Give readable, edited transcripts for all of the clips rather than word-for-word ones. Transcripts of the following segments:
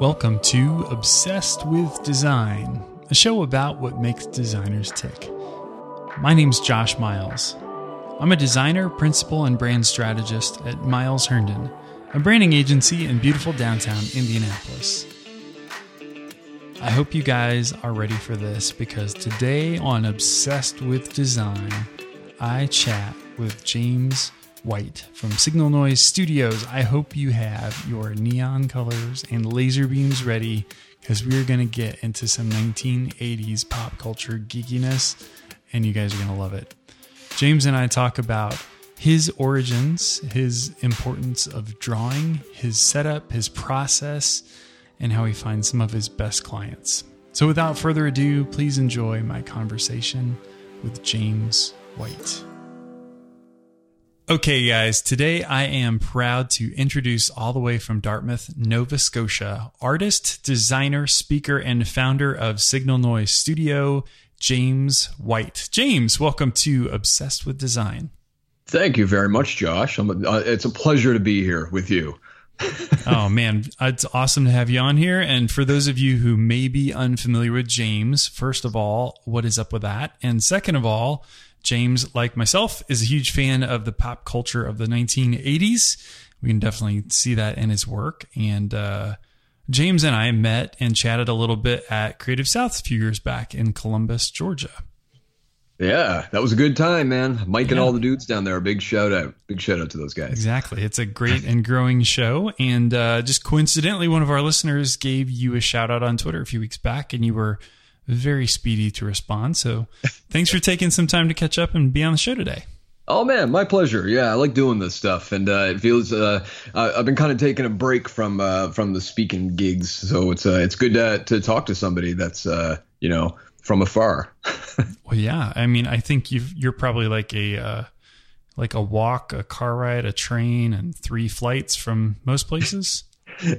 Welcome to Obsessed with Design, a show about what makes designers tick. My name's Josh Miles. I'm a designer, principal, and brand strategist at Miles Herndon, a branding agency in beautiful downtown Indianapolis. I hope you guys are ready for this because today on Obsessed with Design, I chat with James White from Signal Noise Studios. I hope you have your neon colors and laser beams ready because we're going to get into some 1980s pop culture geekiness and you guys are going to love it. James and I talk about his origins, his importance of drawing, his setup, his process, and how he finds some of his best clients. So without further ado, please enjoy my conversation with James White. Okay, guys, today I am proud to introduce all the way from Dartmouth, Nova Scotia, artist, designer, speaker, and founder of Signal Noise Studio, James White. James, welcome to Obsessed with Design. Thank you very much, Josh. It's a pleasure to be here with you. Oh, man, it's awesome to have you on here. And for those of you who may be unfamiliar with James, first of all, what is up with that? And second of all, James, like myself, is a huge fan of the pop culture of the 1980s. We can definitely see that in his work. And James and I met and chatted a little bit at Creative South a few years back in Columbus, Georgia. Yeah, that was a good time, man. Mike and all the dudes down there. Big shout out. Big shout out to those guys. Exactly. It's a great and growing show. And just coincidentally, one of our listeners gave you a shout out on Twitter a few weeks back, and you were very speedy to respond. So thanks for taking some time to catch up and be on the show today. Oh, man, my pleasure. Yeah, I like doing this stuff. And it feels I've been kind of taking a break from the speaking gigs. So it's good to talk to somebody that's, from afar. Well, yeah, I mean, I think you're probably like a walk, a car ride, a train and three flights from most places.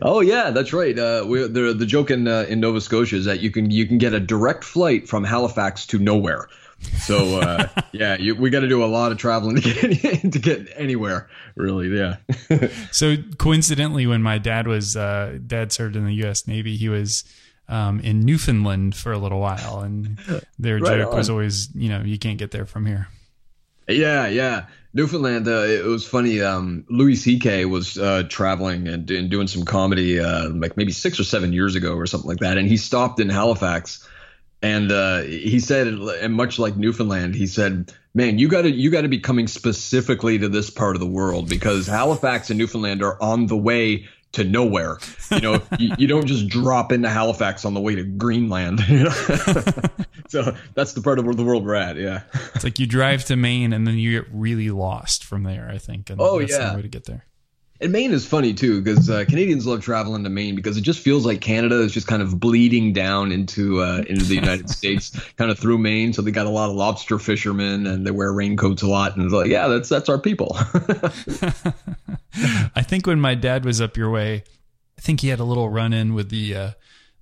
Oh, yeah, that's right. The joke in Nova Scotia is that you can get a direct flight from Halifax to nowhere. So, yeah, we got to do a lot of traveling to get anywhere, really. Yeah. So coincidentally, when my dad was served in the U.S. Navy, he was in Newfoundland for a little while. And their joke was always, you can't get there from here. Yeah, yeah. Newfoundland, it was funny. Louis C.K. was traveling and doing some comedy like maybe 6 or 7 years ago or something like that. And he stopped in Halifax and he said, and much like Newfoundland, he said, man, you got to be coming specifically to this part of the world because Halifax and Newfoundland are on the way to nowhere. You don't just drop into Halifax on the way to Greenland. So that's the part of the world we're at. Yeah. It's like you drive to Maine and then you get really lost from there, I think. And that's the way to get there. And Maine is funny too, because Canadians love traveling to Maine because it just feels like Canada is just kind of bleeding down into the United States, kind of through Maine. So they got a lot of lobster fishermen and they wear raincoats a lot. And it's like, yeah, that's our people. I think when my dad was up your way, I think he had a little run in with the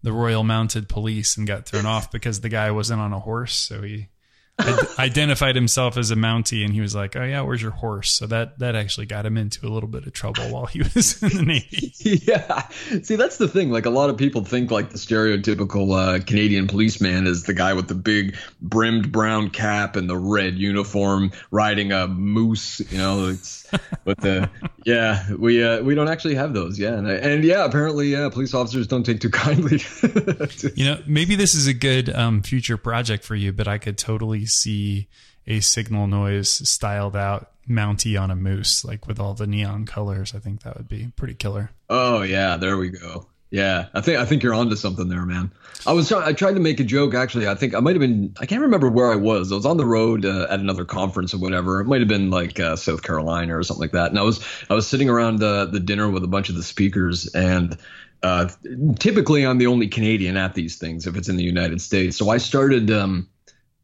Royal Mounted Police and got thrown off because the guy wasn't on a horse. So he identified himself as a Mountie and he was like, oh yeah, where's your horse? So that actually got him into a little bit of trouble while he was in the Navy. Yeah. See, that's the thing. Like a lot of people think like the stereotypical Canadian policeman is the guy with the big brimmed brown cap and the red uniform riding a moose, we don't actually have those. Yeah. And apparently police officers don't take too kindly. Maybe this is a good future project for you, but I could totally see a Signal Noise styled out Mountie on a moose, like with all the neon colors. I think that would be pretty killer. Oh yeah, there we go. Yeah, I think you're onto something there, man. I tried to make a joke actually. I think I might have been. I can't remember where I was. I was on the road at another conference or whatever. It might have been like South Carolina or something like that. And I was sitting around the dinner with a bunch of the speakers and. Typically, I'm the only Canadian at these things if it's in the United States. So I started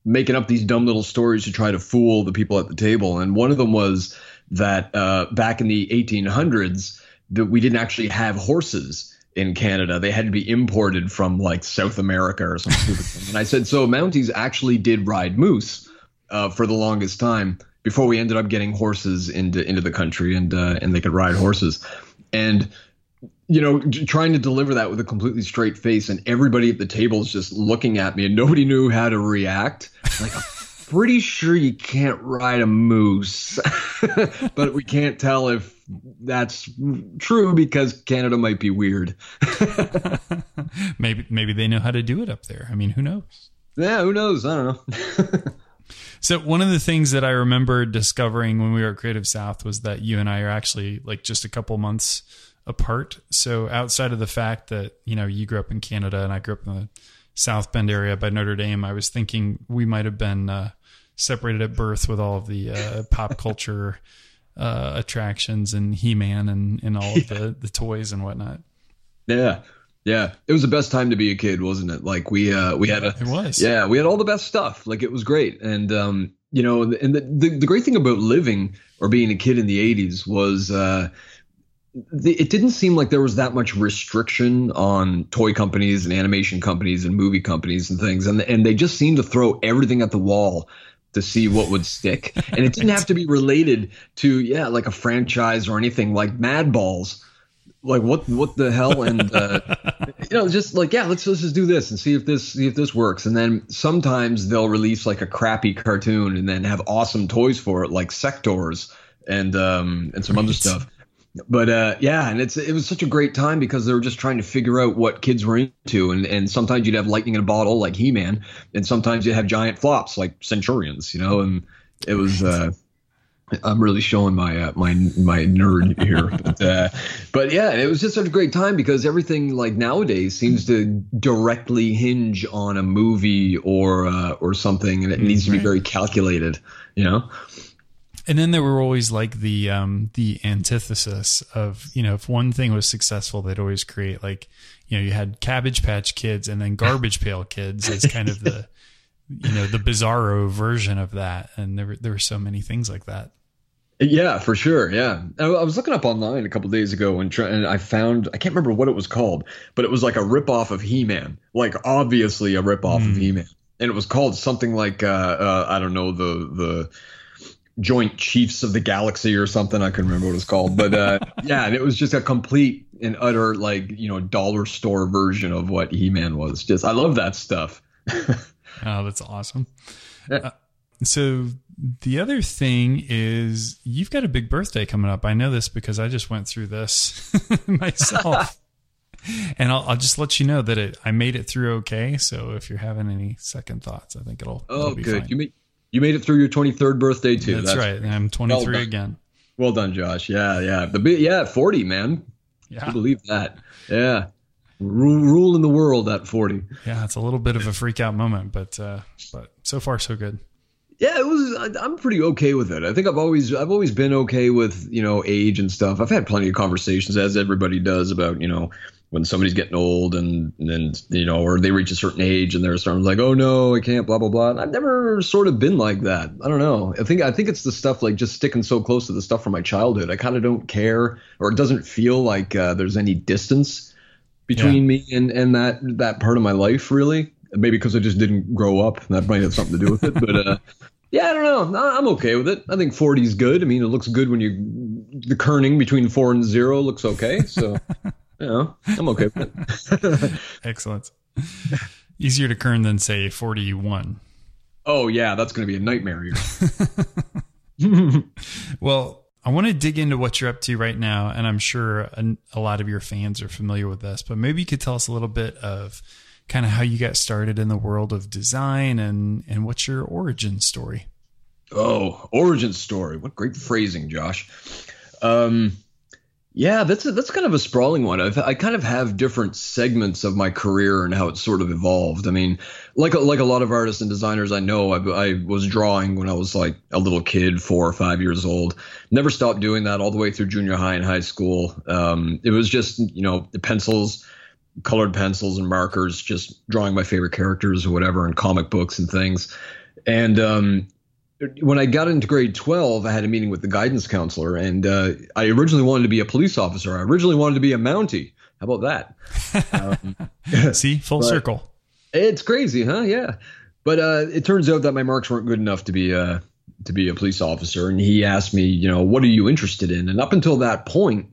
making up these dumb little stories to try to fool the people at the table. And one of them was that back in the 1800s, that we didn't actually have horses in Canada. They had to be imported from like South America or some stupid thing. And I said, so Mounties actually did ride moose for the longest time before we ended up getting horses into the country and they could ride horses. And you know, trying to deliver that with a completely straight face, and everybody at the table is just looking at me, and nobody knew how to react. Like, I'm pretty sure you can't ride a moose, but we can't tell if that's true because Canada might be weird. Maybe they know how to do it up there. I mean, who knows? Yeah, who knows? I don't know. So one of the things that I remember discovering when we were at Creative South was that you and I are actually like just a couple months apart. So outside of the fact that, you know, you grew up in Canada and I grew up in the South Bend area by Notre Dame, I was thinking we might have been separated at birth with all of the pop culture attractions and He-Man and all of the toys and whatnot. Yeah. Yeah, it was the best time to be a kid, wasn't it? Like we had all the best stuff. Like it was great. And, you know, and the great thing about living or being a kid in the 80s was it didn't seem like there was that much restriction on toy companies and animation companies and movie companies and things. And they just seemed to throw everything at the wall to see what would stick. And it didn't have to be related to, like a franchise or anything like Madballs. Like what the hell? And, you know, just like, let's just do this and see if this works. And then sometimes they'll release like a crappy cartoon and then have awesome toys for it, like Sectors and some other stuff. But, and it was such a great time because they were just trying to figure out what kids were into. And sometimes you'd have lightning in a bottle like He-Man, and sometimes you'd have giant flops like Centurions, you know, and it was, I'm really showing my my nerd here, but it was just such a great time because everything like nowadays seems to directly hinge on a movie or something, and it needs to be very calculated, you know. And then there were always like the antithesis of, you know, if one thing was successful, they'd always create like, you know, you had Cabbage Patch Kids and then Garbage Pail Kids as kind of the you know, the bizarro version of that. And there were so many things like that. Yeah, for sure. Yeah. I was looking up online a couple of days ago and I found, I can't remember what it was called, but it was like a ripoff of He-Man, like obviously a ripoff of He-Man. And it was called something like, I don't know, the Joint Chiefs of the Galaxy or something. I couldn't remember what it was called, but and it was just a complete and utter, like, you know, dollar store version of what He-Man was. Just, I love that stuff. Oh, that's awesome. So the other thing is you've got a big birthday coming up. I know this because I just went through this myself. And I'll just let you know that I made it through okay. So if you're having any second thoughts, I think it'll be good. Fine. You made it through your 23rd birthday too. That's right. And I'm 23 again. Well done, Josh. Yeah. 40, man. Yeah. I can't believe that. Yeah. Ruling the world at 40. Yeah, it's a little bit of a freak out moment, but so far so good. Yeah, it was. I'm pretty okay with it. I think I've always been okay with, you know, age and stuff. I've had plenty of conversations, as everybody does, about, you know, when somebody's getting old and you know, or they reach a certain age and they're starting like, oh no, I can't, blah blah blah. And I've never sort of been like that. I don't know. I think it's the stuff like just sticking so close to the stuff from my childhood. I kind of don't care, or it doesn't feel like there's any distance between me and that part of my life, really. Maybe because I just didn't grow up. That might have something to do with it. But I don't know. I'm okay with it. I think 40 is good. I mean, it looks good when the kerning between 4 and 0 looks okay. So, you know, I'm okay with it. Excellent. Easier to kern than, say, 41. Oh, yeah. That's going to be a nightmare here. Well, I want to dig into what you're up to right now, and I'm sure a lot of your fans are familiar with this, but maybe you could tell us a little bit of kind of how you got started in the world of design and what's your origin story? Oh, origin story. What great phrasing, Josh. That's kind of a sprawling one. I kind of have different segments of my career and how it sort of evolved. I mean, like a lot of artists and designers I know, I was drawing when I was like a little kid, 4 or 5 years old. Never stopped doing that all the way through junior high and high school. It was just, you know, the pencils, colored pencils and markers, just drawing my favorite characters or whatever in comic books and things. And when I got into grade 12, I had a meeting with the guidance counselor, and I originally wanted to be a police officer. I originally wanted to be a Mountie. How about that? See, full circle. It's crazy, huh? Yeah. But it turns out that my marks weren't good enough to be a police officer. And he asked me, you know, what are you interested in? And up until that point,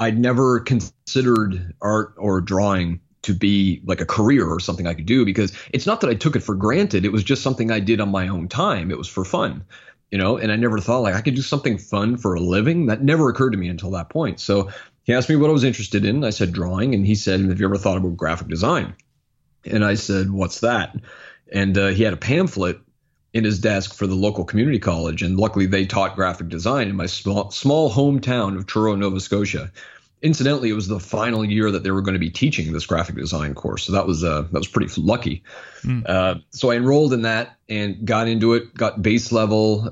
I'd never considered art or drawing to be like a career or something I could do, because it's not that I took it for granted. It was just something I did on my own time. It was for fun, you know, and I never thought like I could do something fun for a living. That never occurred to me until that point. So he asked me what I was interested in. I said drawing. And he said, have you ever thought about graphic design? And I said, what's that? And he had a pamphlet in his desk for the local community college. And luckily they taught graphic design in my small hometown of Truro, Nova Scotia. Incidentally, it was the final year that they were going to be teaching this graphic design course. So that was pretty lucky. Mm. So I enrolled in that and got into it, got base level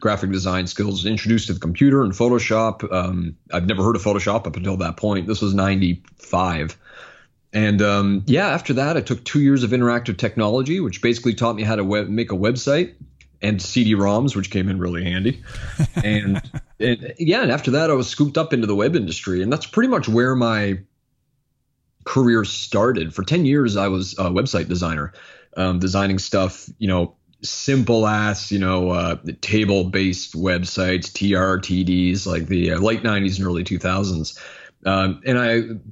graphic design skills, introduced to the computer and Photoshop. I've never heard of Photoshop up until that point. This was 95. And yeah, after that, I took 2 years of interactive technology, which basically taught me how to make a website, and CD-ROMs, which came in really handy. And yeah, and after that, I was scooped up into the web industry. And that's pretty much where my career started. For 10 years, I was a website designer, designing stuff, you know, simple ass, you know, table-based websites, TRTDs, like the late 90s and early 2000s. And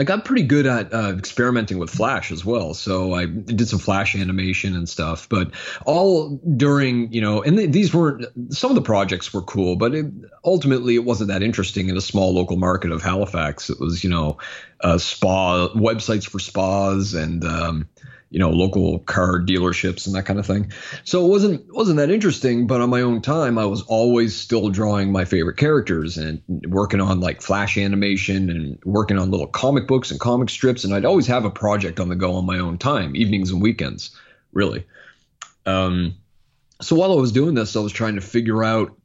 I got pretty good at experimenting with Flash as well. So I did some Flash animation and stuff, but all during, you know, and these weren't, some of the projects were cool, but ultimately it wasn't that interesting in a small local market of Halifax. It was, you know, spa websites for spas and, you know, local car dealerships and that kind of thing. So it wasn't that interesting, but on my own time, I was always still drawing my favorite characters and working on like Flash animation and working on little comic books and comic strips. And I'd always have a project on the go on my own time, evenings and weekends, really. So while I was doing this, I was trying to figure out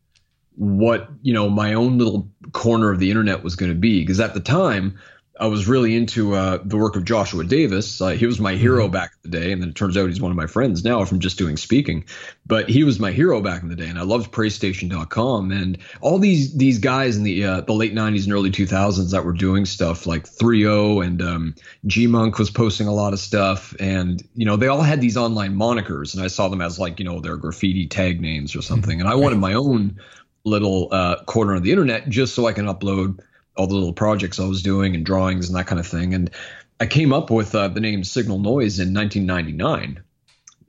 what, you know, my own little corner of the internet was going to be, because at the time, I was really into the work of Joshua Davis. He was my hero back in the day, and then it turns out he's one of my friends now from just doing speaking. But he was my hero back in the day, and I loved PraiseStation.com and all these guys in the late 90s and early 2000s that were doing stuff like 3.0 and Gmunk was posting a lot of stuff. And, you know, they all had these online monikers, and I saw them as like, you know, their graffiti tag names or something. And I wanted my own little corner of the internet just so I can upload all the little projects I was doing and drawings and that kind of thing. And I came up with the name Signal Noise in 1999,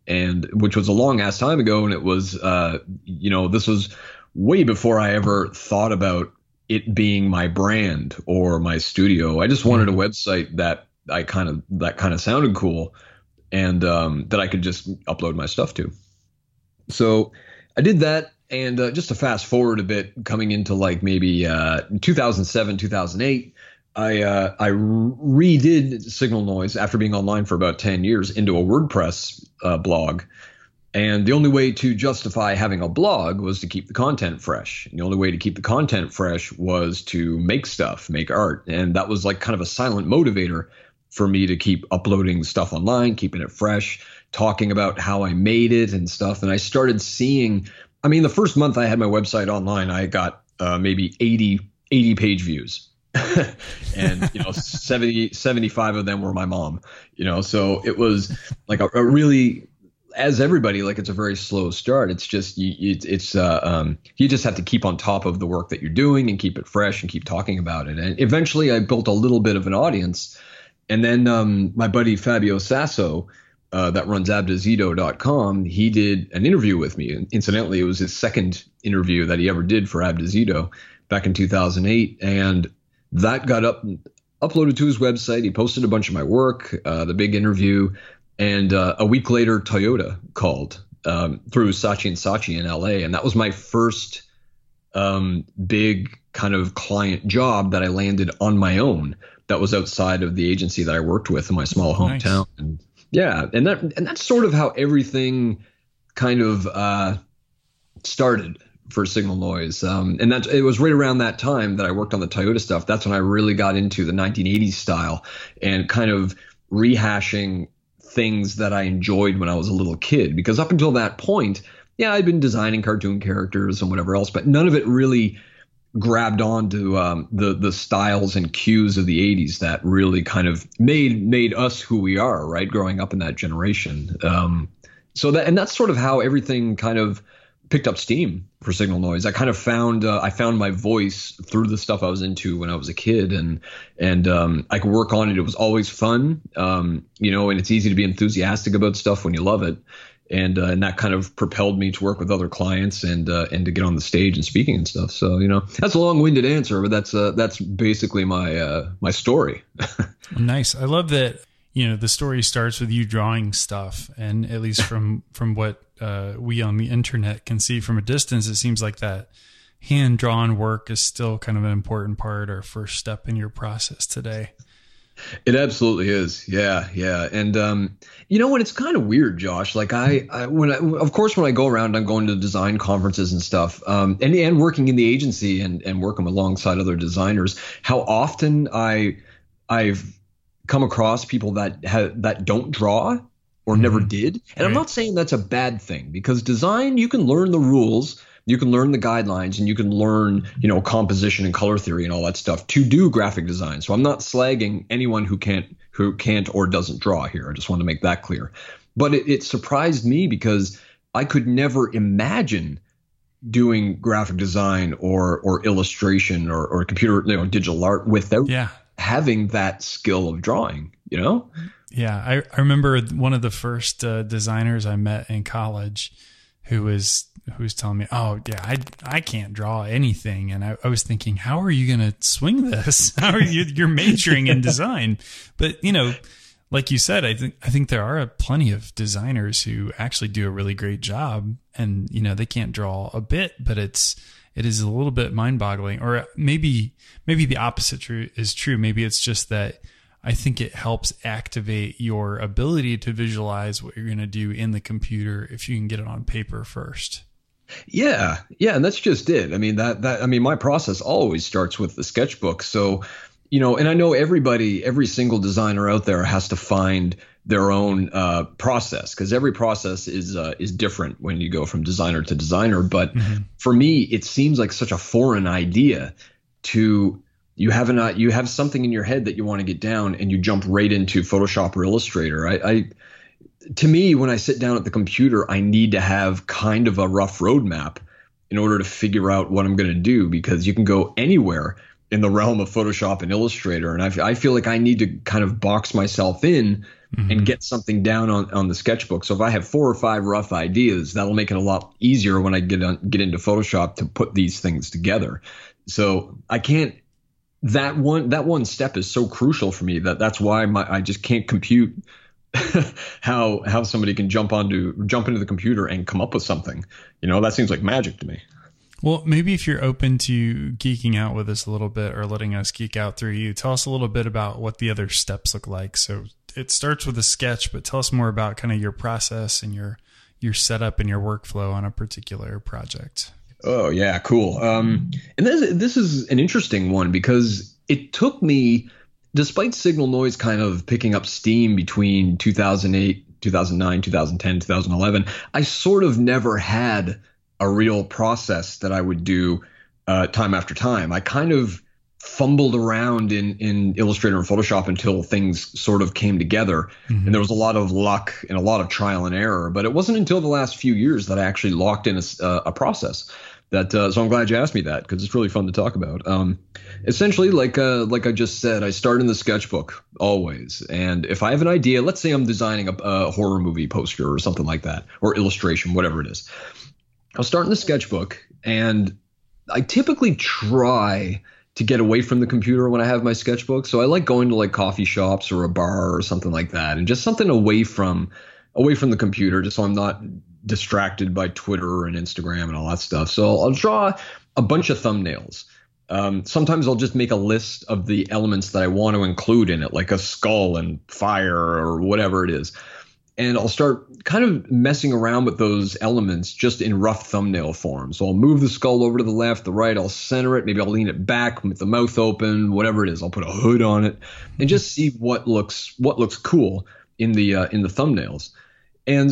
and which was a long ass time ago. And it was, you know, this was way before I ever thought about it being my brand or my studio. I just wanted a website that I that kind of sounded cool and that I could just upload my stuff to. So I did that. And just to fast forward a bit, coming into like maybe 2007, 2008, I redid Signal Noise after being online for about 10 years into a WordPress blog. And the only way to justify having a blog was to keep the content fresh. And the only way to keep the content fresh was to make stuff, make art. And that was like kind of a silent motivator for me to keep uploading stuff online, keeping it fresh, talking about how I made it and stuff. And I started seeing, I mean, the first month I had my website online, I got maybe 80 page views and, you know, 75 of them were my mom, you know, so it was like a really, as everybody, like it's a very slow start. It's just, you just have to keep on top of the work that you're doing and keep it fresh and keep talking about it. And eventually I built a little bit of an audience. And then my buddy Fabio Sasso, that runs abdazito.com, he did an interview with me. And incidentally, it was his second interview that he ever did for Abdazito back in 2008. And that got uploaded to his website. He posted a bunch of my work, the big interview. And a week later, Toyota called through Saatchi & Saatchi in LA. And that was my first big kind of client job that I landed on my own. That was outside of the agency that I worked with in my small hometown. Nice. And yeah. And that's sort of how everything kind of started for Signal Noise. And that it was right around that time that I worked on the Toyota stuff. That's when I really got into the 1980s style and kind of rehashing things that I enjoyed when I was a little kid. Because up until that point, yeah, I'd been designing cartoon characters and whatever else, but none of it really grabbed on to the styles and cues of the 80s that really kind of made us who we are, right, growing up in that generation. So that's sort of how everything kind of picked up steam for Signal Noise. I kind of found I found my voice through the stuff I was into when I was a kid, and I could work on it. It was always fun, and it's easy to be enthusiastic about stuff when you love it, and that kind of propelled me to work with other clients and to get on the stage and speaking and stuff. So that's a long-winded answer, but that's basically my story. Nice. I love that. The story starts with you drawing stuff, and at least from what we on the internet can see from a distance, it seems like that hand-drawn work is still kind of an important part or first step in your process today. It absolutely is. Yeah. And, when it's kind of weird, Josh, like when I go around, I'm going to design conferences and stuff, and working in the agency and working alongside other designers, how often I've come across people that don't draw or never did. And right. I'm not saying that's a bad thing, because design, you can learn the rules, you can learn the guidelines, and you can learn, composition and color theory and all that stuff to do graphic design. So I'm not slagging anyone who can't or doesn't draw here. I just want to make that clear. But it surprised me, because I could never imagine doing graphic design or illustration or computer, digital art without having that skill of drawing, Yeah. I remember one of the first designers I met in college who was telling me, I can't draw anything. And I was thinking, how are you going to swing this? How are you're majoring in design? But, like you said, I think there are plenty of designers who actually do a really great job, and, they can't draw a bit, but it is a little bit mind-boggling. Or maybe the opposite is true. Maybe it's just that I think it helps activate your ability to visualize what you're going to do in the computer if you can get it on paper first. Yeah, and that's just it. I mean, my process always starts with the sketchbook. So, and I know every single designer out there has to find their own process, because every process is different when you go from designer to designer. But for me, it seems like such a foreign idea to you have something in your head that you want to get down, and you jump right into Photoshop or Illustrator. To me, when I sit down at the computer, I need to have kind of a rough roadmap in order to figure out what I'm going to do, because you can go anywhere in the realm of Photoshop and Illustrator. And I feel like I need to kind of box myself in and get something down on the sketchbook. So if I have 4 or 5 rough ideas, that'll make it a lot easier when I get into Photoshop to put these things together. So that one step is so crucial for me that's why I just can't compute how somebody can jump into the computer and come up with something. That seems like magic to me. Well, maybe if you're open to geeking out with us a little bit, or letting us geek out through you, tell us a little bit about what the other steps look like. So it starts with a sketch, but tell us more about kind of your process and your setup and your workflow on a particular project. Oh, yeah. Cool. And this is an interesting one, because it took me, despite Signal Noise kind of picking up steam between 2008, 2009, 2010, 2011, I sort of never had a real process that I would do time after time. I kind of fumbled around in Illustrator and Photoshop until things sort of came together. And there was a lot of luck and a lot of trial and error, but it wasn't until the last few years that I actually locked in a process that, so I'm glad you asked me that, because it's really fun to talk about. Essentially, like I just said, I start in the sketchbook always. And if I have an idea, let's say I'm designing a horror movie poster or something like that, or illustration, whatever it is, I'll start in the sketchbook, and I typically try to get away from the computer when I have my sketchbook. So I like going to like coffee shops or a bar or something like that, and just something away from the computer, just so I'm not distracted by Twitter and Instagram and all that stuff. So I'll draw a bunch of thumbnails. Sometimes I'll just make a list of the elements that I want to include in it, like a skull and fire or whatever it is. And I'll start kind of messing around with those elements just in rough thumbnail form. So I'll move the skull over to the left, the right, I'll center it. Maybe I'll lean it back with the mouth open, whatever it is. I'll put a hood on it and just see what looks cool in the thumbnails. And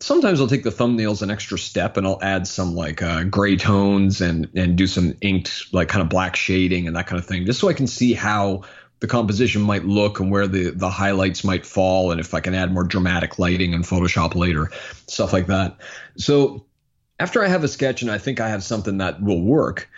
sometimes I'll take the thumbnails an extra step, and I'll add some like gray tones and do some inked, like kind of black shading and that kind of thing, just so I can see how the composition might look and where the highlights might fall, and if I can add more dramatic lighting in Photoshop later, stuff like that. So after I have a sketch and I think I have something that will work,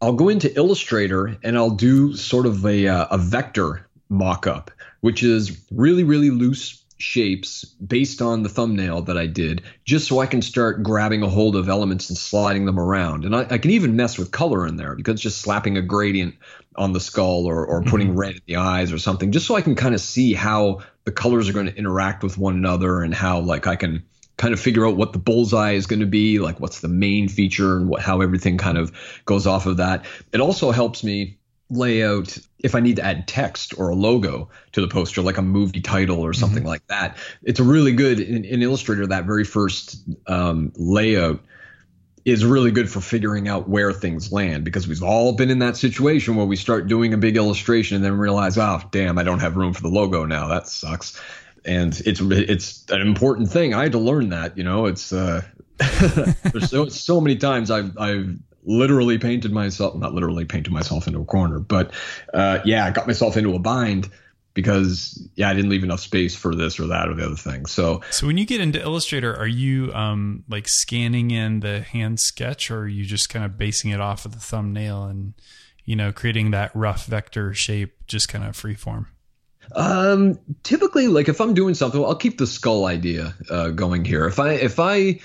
I'll go into Illustrator and I'll do sort of a vector mock-up, which is really, really loose shapes based on the thumbnail that I did, just so I can start grabbing a hold of elements and sliding them around. And I can even mess with color in there, because just slapping a gradient on the skull or putting red in the eyes or something, just so I can kind of see how the colors are going to interact with one another and how, like, I can kind of figure out what the bullseye is going to be, like what's the main feature and what, how everything kind of goes off of that. It also helps me lay out if I need to add text or a logo to the poster, like a movie title or something like that. It's a really good in Illustrator. That very first layout is really good for figuring out where things land, because we've all been in that situation where we start doing a big illustration and then realize, oh, damn, I don't have room for the logo now. That sucks. And it's an important thing. I had to learn that, you know. It's there's so many times I've literally painted myself, not literally painted myself into a corner, but I got myself into a bind because I didn't leave enough space for this or that or the other thing. So when you get into Illustrator, are you like scanning in the hand sketch, or are you just kind of basing it off of the thumbnail and, you know, creating that rough vector shape, just kind of free form? Typically, like if I'm doing something, I'll keep the skull idea going here. If I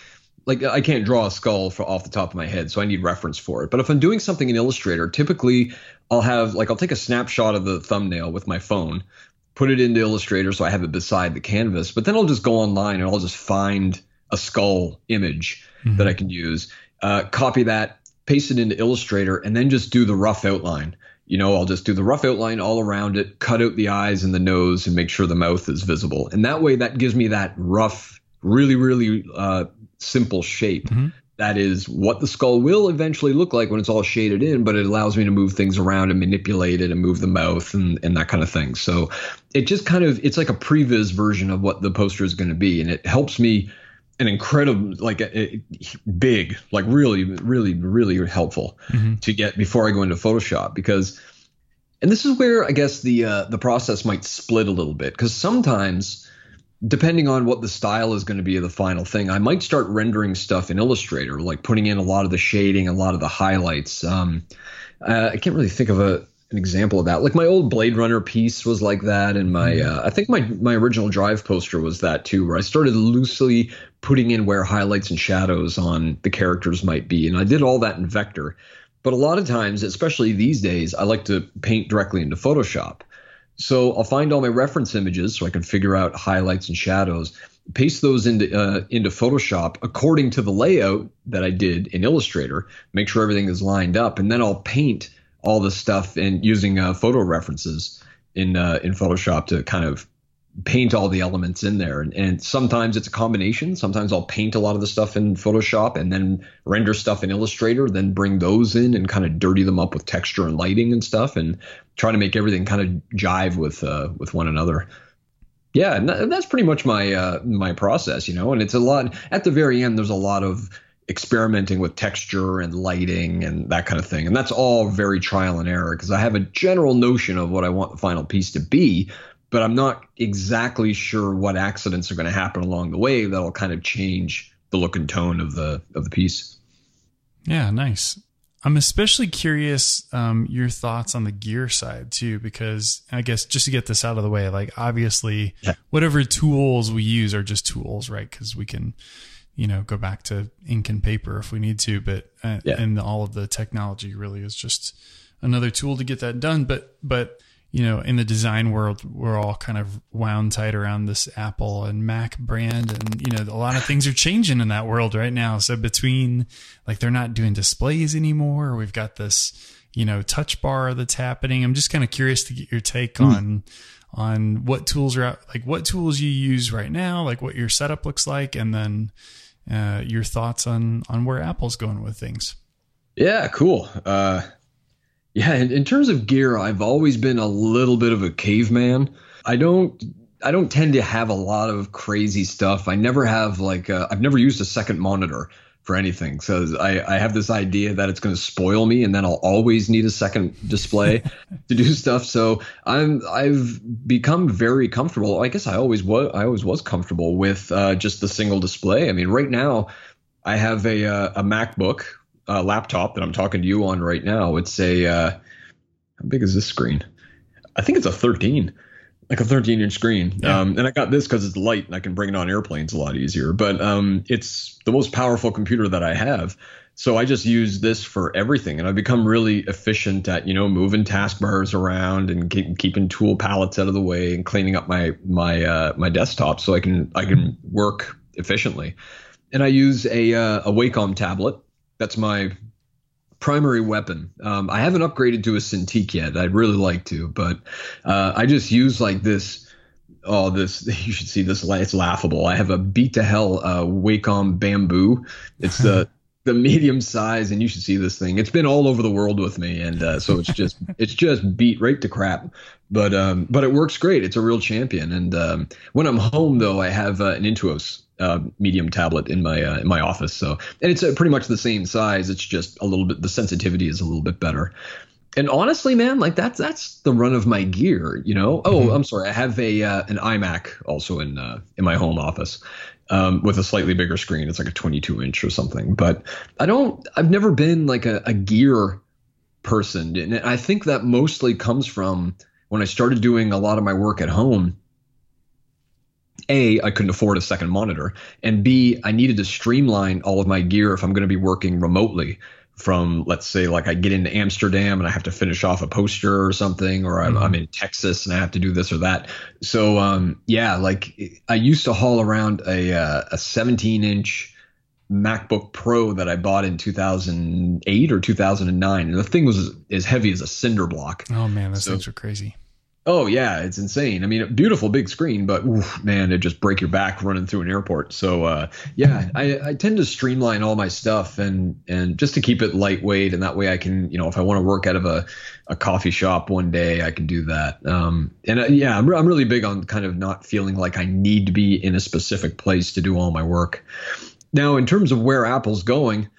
like, I can't draw a skull off the top of my head, so I need reference for it. But if I'm doing something in Illustrator, typically I'll take a snapshot of the thumbnail with my phone, put it into Illustrator so I have it beside the canvas. But then I'll just go online and I'll just find a skull image that I can use, copy that, paste it into Illustrator, and then just do the rough outline. You know, I'll just do the rough outline all around it, cut out the eyes and the nose and make sure the mouth is visible. And that way, that gives me that rough, really, really simple shape. That is what the skull will eventually look like when it's all shaded in, but it allows me to move things around and manipulate it and move the mouth and that kind of thing. So it just kind of, it's like a previs version of what the poster is going to be. And it helps me an incredible, like big, like really, really, really helpful to get before I go into Photoshop, because, and this is where I guess the process might split a little bit, because sometimes, depending on what the style is going to be of the final thing, I might start rendering stuff in Illustrator, like putting in a lot of the shading, a lot of the highlights. I can't really think of an example of that. Like my old Blade Runner piece was like that. And I think my original Drive poster was that too, where I started loosely putting in where highlights and shadows on the characters might be. And I did all that in vector. But a lot of times, especially these days, I like to paint directly into Photoshop. So I'll find all my reference images so I can figure out highlights and shadows, paste those into Photoshop according to the layout that I did in Illustrator, make sure everything is lined up, and then I'll paint all the stuff and using photo references in Photoshop to kind of paint all the elements in there. And sometimes it's a combination. Sometimes I'll paint a lot of the stuff in Photoshop and then render stuff in Illustrator, then bring those in and kind of dirty them up with texture and lighting and stuff and try to make everything kind of jive with one another. Yeah. And that's pretty much my process, you know, and it's a lot at the very end. There's a lot of experimenting with texture and lighting and that kind of thing. And that's all very trial and error, because I have a general notion of what I want the final piece to be, but I'm not exactly sure what accidents are going to happen along the way that'll kind of change the look and tone of the piece. Yeah, nice. I'm especially curious your thoughts on the gear side too, because I guess just to get this out of the way, like obviously whatever tools we use are just tools, right? Because we can, you know, go back to ink and paper if we need to, but and all of the technology really is just another tool to get that done. But you know, in the design world, we're all kind of wound tight around this Apple and Mac brand. And, you know, a lot of things are changing in that world right now. So between like, they're not doing displays anymore, or we've got this, you know, touch bar that's happening. I'm just kind of curious to get your take on what tools are out, like what tools you use right now, like what your setup looks like, and then your thoughts on where Apple's going with things. Yeah, cool. Yeah, in terms of gear, I've always been a little bit of a caveman. I don't tend to have a lot of crazy stuff. I never have I've never used a second monitor for anything. So I have this idea that it's going to spoil me, and then I'll always need a second display to do stuff. So I've become very comfortable. I guess I always was comfortable with just the single display. I mean, right now, I have a MacBook laptop that I'm talking to you on right now. It's a how big is this screen? I think it's a 13. Like a 13-inch screen. Yeah. And I got this because it's light and I can bring it on airplanes a lot easier. But it's the most powerful computer that I have. So I just use this for everything. And I've become really efficient at, you know, moving taskbars around and keeping tool palettes out of the way and cleaning up my desktop so I can work efficiently. And I use a Wacom tablet. That's my primary weapon. I haven't upgraded to a Cintiq yet. I'd really like to, but I just use like this. Oh, this, you should see this. It's laughable. I have a beat to hell Wacom Bamboo. It's the medium size, and you should see this thing. It's been all over the world with me, and so it's just beat right to crap. But it works great. It's a real champion. And when I'm home though, I have an Intuos medium tablet in my office. So, and it's pretty much the same size. It's just a little bit, the sensitivity is a little bit better. And honestly, man, like that's the run of my gear, you know? Oh, mm-hmm. I'm sorry. I have an iMac also in my home office, with a slightly bigger screen. It's like a 22-inch or something, but I've never been like a gear person. And I think that mostly comes from when I started doing a lot of my work at home. A, I couldn't afford a second monitor, and B, I needed to streamline all of my gear if I'm going to be working remotely from, let's say, like I get into Amsterdam and I have to finish off a poster or something, or I'm in Texas and I have to do this or that. So, yeah, like I used to haul around a 17-inch MacBook Pro that I bought in 2008 or 2009, and the thing was as heavy as a cinder block. Oh, man, those things were crazy. Oh, yeah, it's insane. I mean, a beautiful big screen, but oof, man, it'd just break your back running through an airport. So, yeah, I tend to streamline all my stuff and just to keep it lightweight. And that way I can, you know, if I want to work out of a coffee shop one day, I can do that. Yeah, I'm really big on kind of not feeling like I need to be in a specific place to do all my work. Now, in terms of where Apple's going,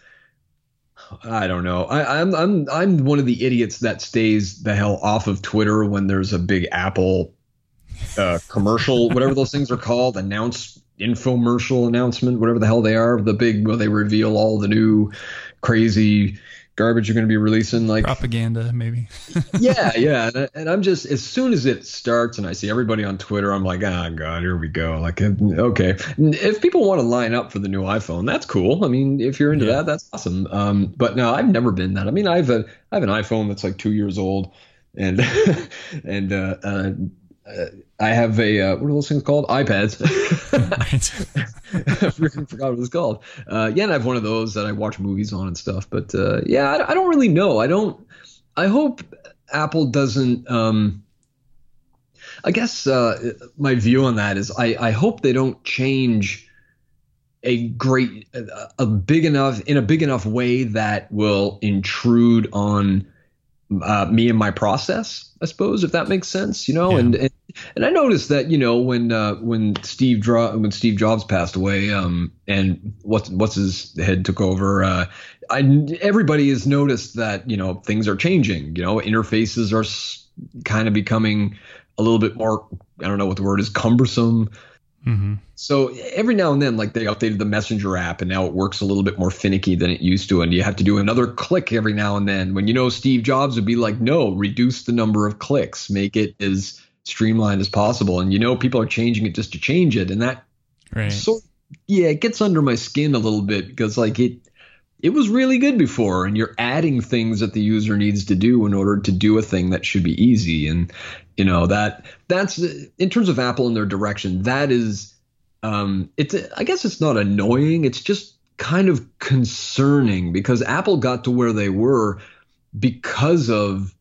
I don't know. I'm one of the idiots that stays the hell off of Twitter when there's a big Apple commercial, whatever those things are called, infomercial announcement, whatever the hell they are. The big, where they reveal all the new crazy garbage you're going to be releasing, like propaganda, maybe. yeah. And I'm just, as soon as it starts and I see everybody on Twitter, I'm like, oh God, here we go. Like, okay. If people want to line up for the new iPhone, that's cool. I mean, if you're into that, that's awesome. But no, I've never been that. I mean, I have an iPhone that's like 2 years old, and, I have what are those things called? iPads. I forgot what it was called. Yeah, and I have one of those that I watch movies on and stuff. But yeah, I don't really know. I hope Apple doesn't. I guess my view on that is I hope they don't change a big enough way that will intrude on me and my process, I suppose, if that makes sense, you know. Yeah. And I noticed that, you know, when Steve Jobs passed away, and what's his head took over, everybody has noticed that, you know, things are changing, you know, interfaces are kind of becoming a little bit more, I don't know what the word is, cumbersome. Mm-hmm. So every now and then, like, they updated the Messenger app and now it works a little bit more finicky than it used to. And you have to do another click every now and then, when, you know, Steve Jobs would be like, no, reduce the number of clicks, make it as streamlined as possible. And, you know, people are changing it just to change it. And that sort of, it gets under my skin a little bit, because like it was really good before, and you're adding things that the user needs to do in order to do a thing that should be easy. And, you know, that's in terms of Apple and their direction, that is, it's, I guess it's not annoying. It's just kind of concerning, because Apple got to where they were because of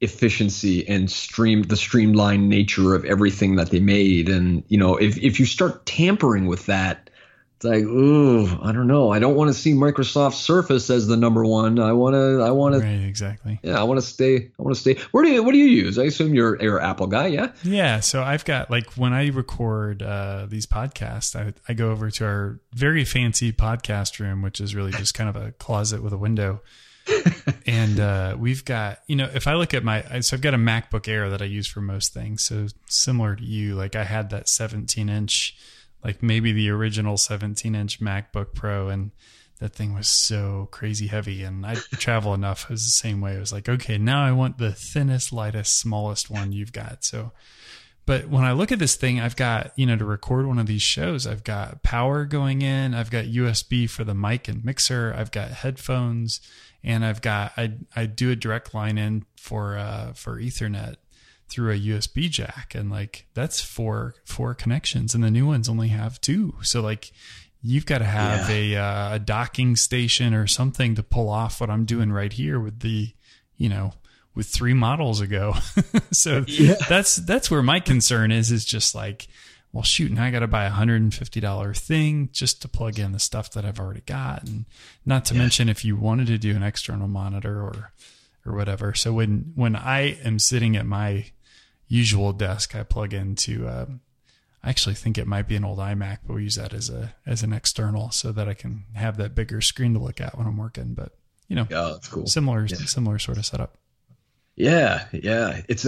efficiency and the streamlined nature of everything that they made. And, you know, if you start tampering with that, it's like, ooh, I don't know. I don't want to see Microsoft Surface as the number one. I want to. Right, exactly. Yeah, I want to stay. What do you use? I assume you're an Apple guy, yeah? Yeah. So I've got, like, when I record these podcasts, I go over to our very fancy podcast room, which is really just kind of a closet with a window. And we've got, you know, if I look at I've got a MacBook Air that I use for most things. So similar to you, like I had that 17-inch. like maybe the original 17-inch MacBook Pro, and that thing was so crazy heavy, and I travel enough. It was the same way. It was like, okay, now I want the thinnest, lightest, smallest one you've got. So, but when I look at this thing, I've got, you know, to record one of these shows, I've got power going in, I've got USB for the mic and mixer, I've got headphones, and I've got, I do a direct line in for Ethernet through a USB jack. And like, that's four connections, and the new ones only have two. So like, you've got to have a docking station or something to pull off what I'm doing right here with the, you know, with three models ago. So that's where my concern is just like, well, shoot, and I got to buy $150 thing just to plug in the stuff that I've already got. And not to mention if you wanted to do an external monitor or whatever. So when I am sitting at my usual desk, I plug into, I actually think it might be an old iMac, but we use that as an external so that I can have that bigger screen to look at when I'm working. But, you know, that's cool. Similar sort of setup. Yeah. Yeah. It's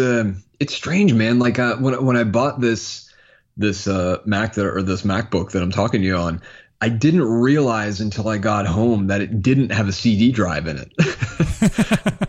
strange, man. Like when I bought this Mac or this MacBook that I'm talking to you on, I didn't realize until I got home that it didn't have a CD drive in it.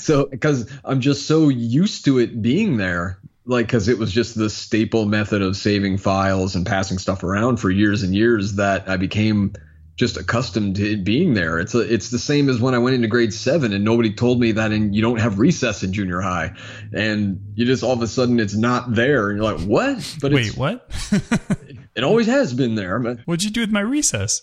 So, because I'm just so used to it being there. Like, because it was just the staple method of saving files and passing stuff around for years and years that I became just accustomed to it being there. It's the same as when I went into grade 7 and nobody told me that you don't have recess in junior high, and you just all of a sudden it's not there, and you're like, what? But wait, what? It always has been there. What'd you do with my recess?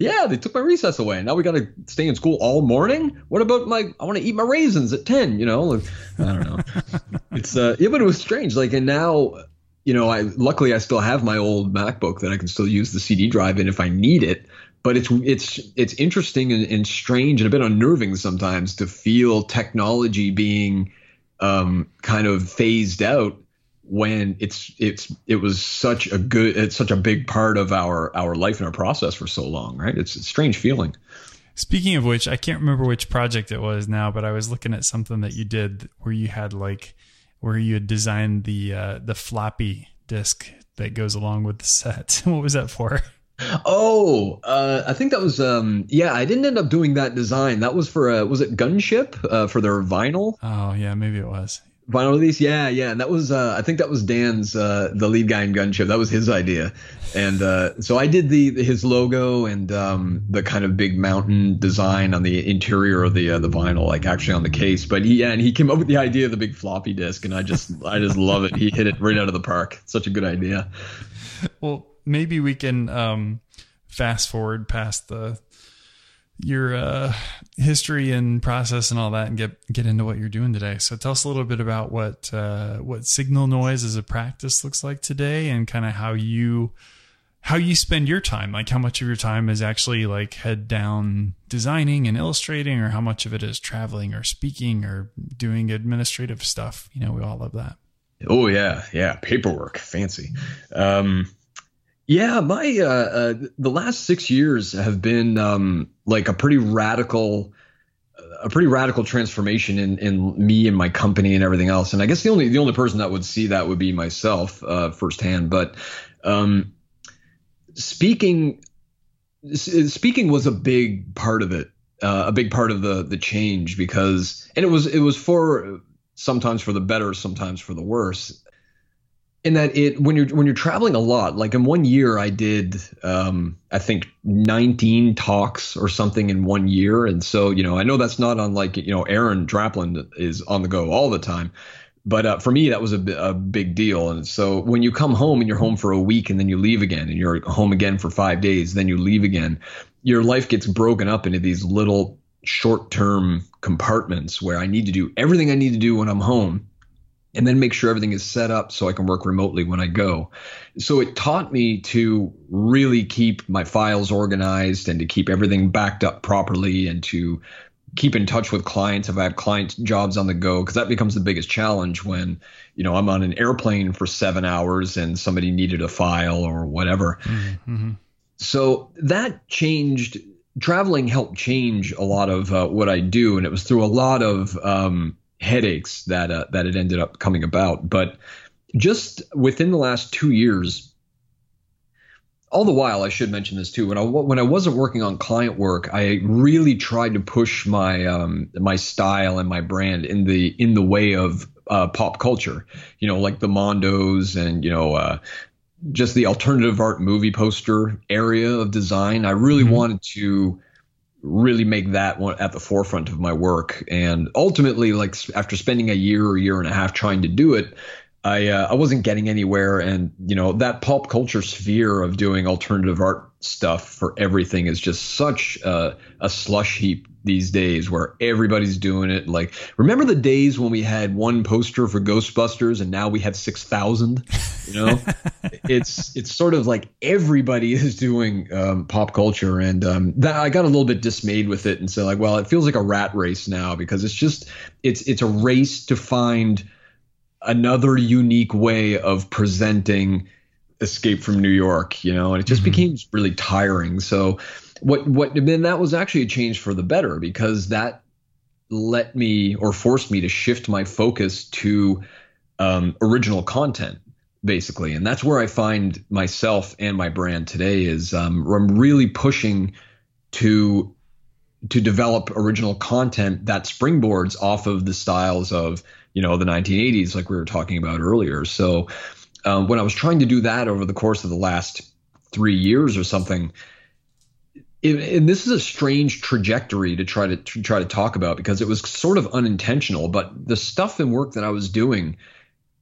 Yeah, they took my recess away. Now we got to stay in school all morning. What about I want to eat my raisins at 10, you know? Like, I don't know. But it was strange. Like, and now, you know, luckily I still have my old MacBook that I can still use the CD drive in if I need it. But it's interesting and strange and a bit unnerving sometimes to feel technology being kind of phased out when it's such a big part of our life and our process for so long, right? It's a strange feeling. Speaking of which, I can't remember which project it was now, but I was looking at something that you did where you had designed the floppy disk that goes along with the set. What was that for? I think that was, I didn't end up doing that design. That was for, was it Gunship, for their vinyl? Oh yeah, maybe it was. Vinyl release, yeah, and that was I think that was Dan's, the lead guy in Gunship. That was his idea, and so I did his logo and the kind of big mountain design on the interior of the vinyl, like actually on the case. But he came up with the idea of the big floppy disk, and I just love it. He hit it right out of the park. Such a good idea. Well, maybe we can fast forward past your history and process and all that, and get into what you're doing today. So tell us a little bit about what Signal Noise as a practice looks like today, and kind of how you spend your time, like how much of your time is actually like head down designing and illustrating, or how much of it is traveling or speaking or doing administrative stuff. You know, we all love that. Oh yeah. Yeah. Paperwork. Fancy. Yeah, my the last 6 years have been like a pretty radical transformation in me and my company and everything else. And I guess the only person that would see that would be myself firsthand. But speaking was a big part of it, a big part of the change, because it was for sometimes for the better, sometimes for the worse. In that when you're traveling a lot, like in 1 year I did, I think 19 talks or something in 1 year. And so, you know, I know that's not unlike, you know, Aaron Draplin is on the go all the time. But for me, that was a big deal. And so when you come home and you're home for a week and then you leave again and you're home again for 5 days, then you leave again, your life gets broken up into these little short-term compartments where I need to do everything I need to do when I'm home, and then make sure everything is set up so I can work remotely when I go. So it taught me to really keep my files organized and to keep everything backed up properly and to keep in touch with clients if I have client jobs on the go, because that becomes the biggest challenge when, you know, I'm on an airplane for 7 hours and somebody needed a file or whatever. Mm-hmm. So that changed. Traveling helped change a lot of what I do, and it was through a lot of headaches that it ended up coming about. But just within the last 2 years, All the while, I should mention this too. When I wasn't working on client work, I really tried to push my my style and my brand in the way of pop culture. You know, like the Mondos and just the alternative art movie poster area of design. I really wanted to really make that one at the forefront of my work. And ultimately, like after spending a year or year and a half trying to do it, I wasn't getting anywhere, and that pop culture sphere of doing alternative art stuff for everything is just such a slush heap these days, where everybody's doing it. Like, remember the days when we had one poster for Ghostbusters, and now we have 6,000. It's sort of like everybody is doing pop culture, and that I got a little bit dismayed with it, and said, like, well, it feels like a rat race now, because it's a race to find another unique way of presenting Escape from New York, and it just became really tiring. So then that was actually a change for the better, because that let me, or forced me, to shift my focus to original content, basically. And that's where I find myself and my brand today is I'm really pushing to develop original content that springboards off of the styles of, the 1980s, like we were talking about earlier. So when I was trying to do that over the course of the last 3 years or something, and this is a strange trajectory to try to talk about, because it was sort of unintentional, but the stuff and work that I was doing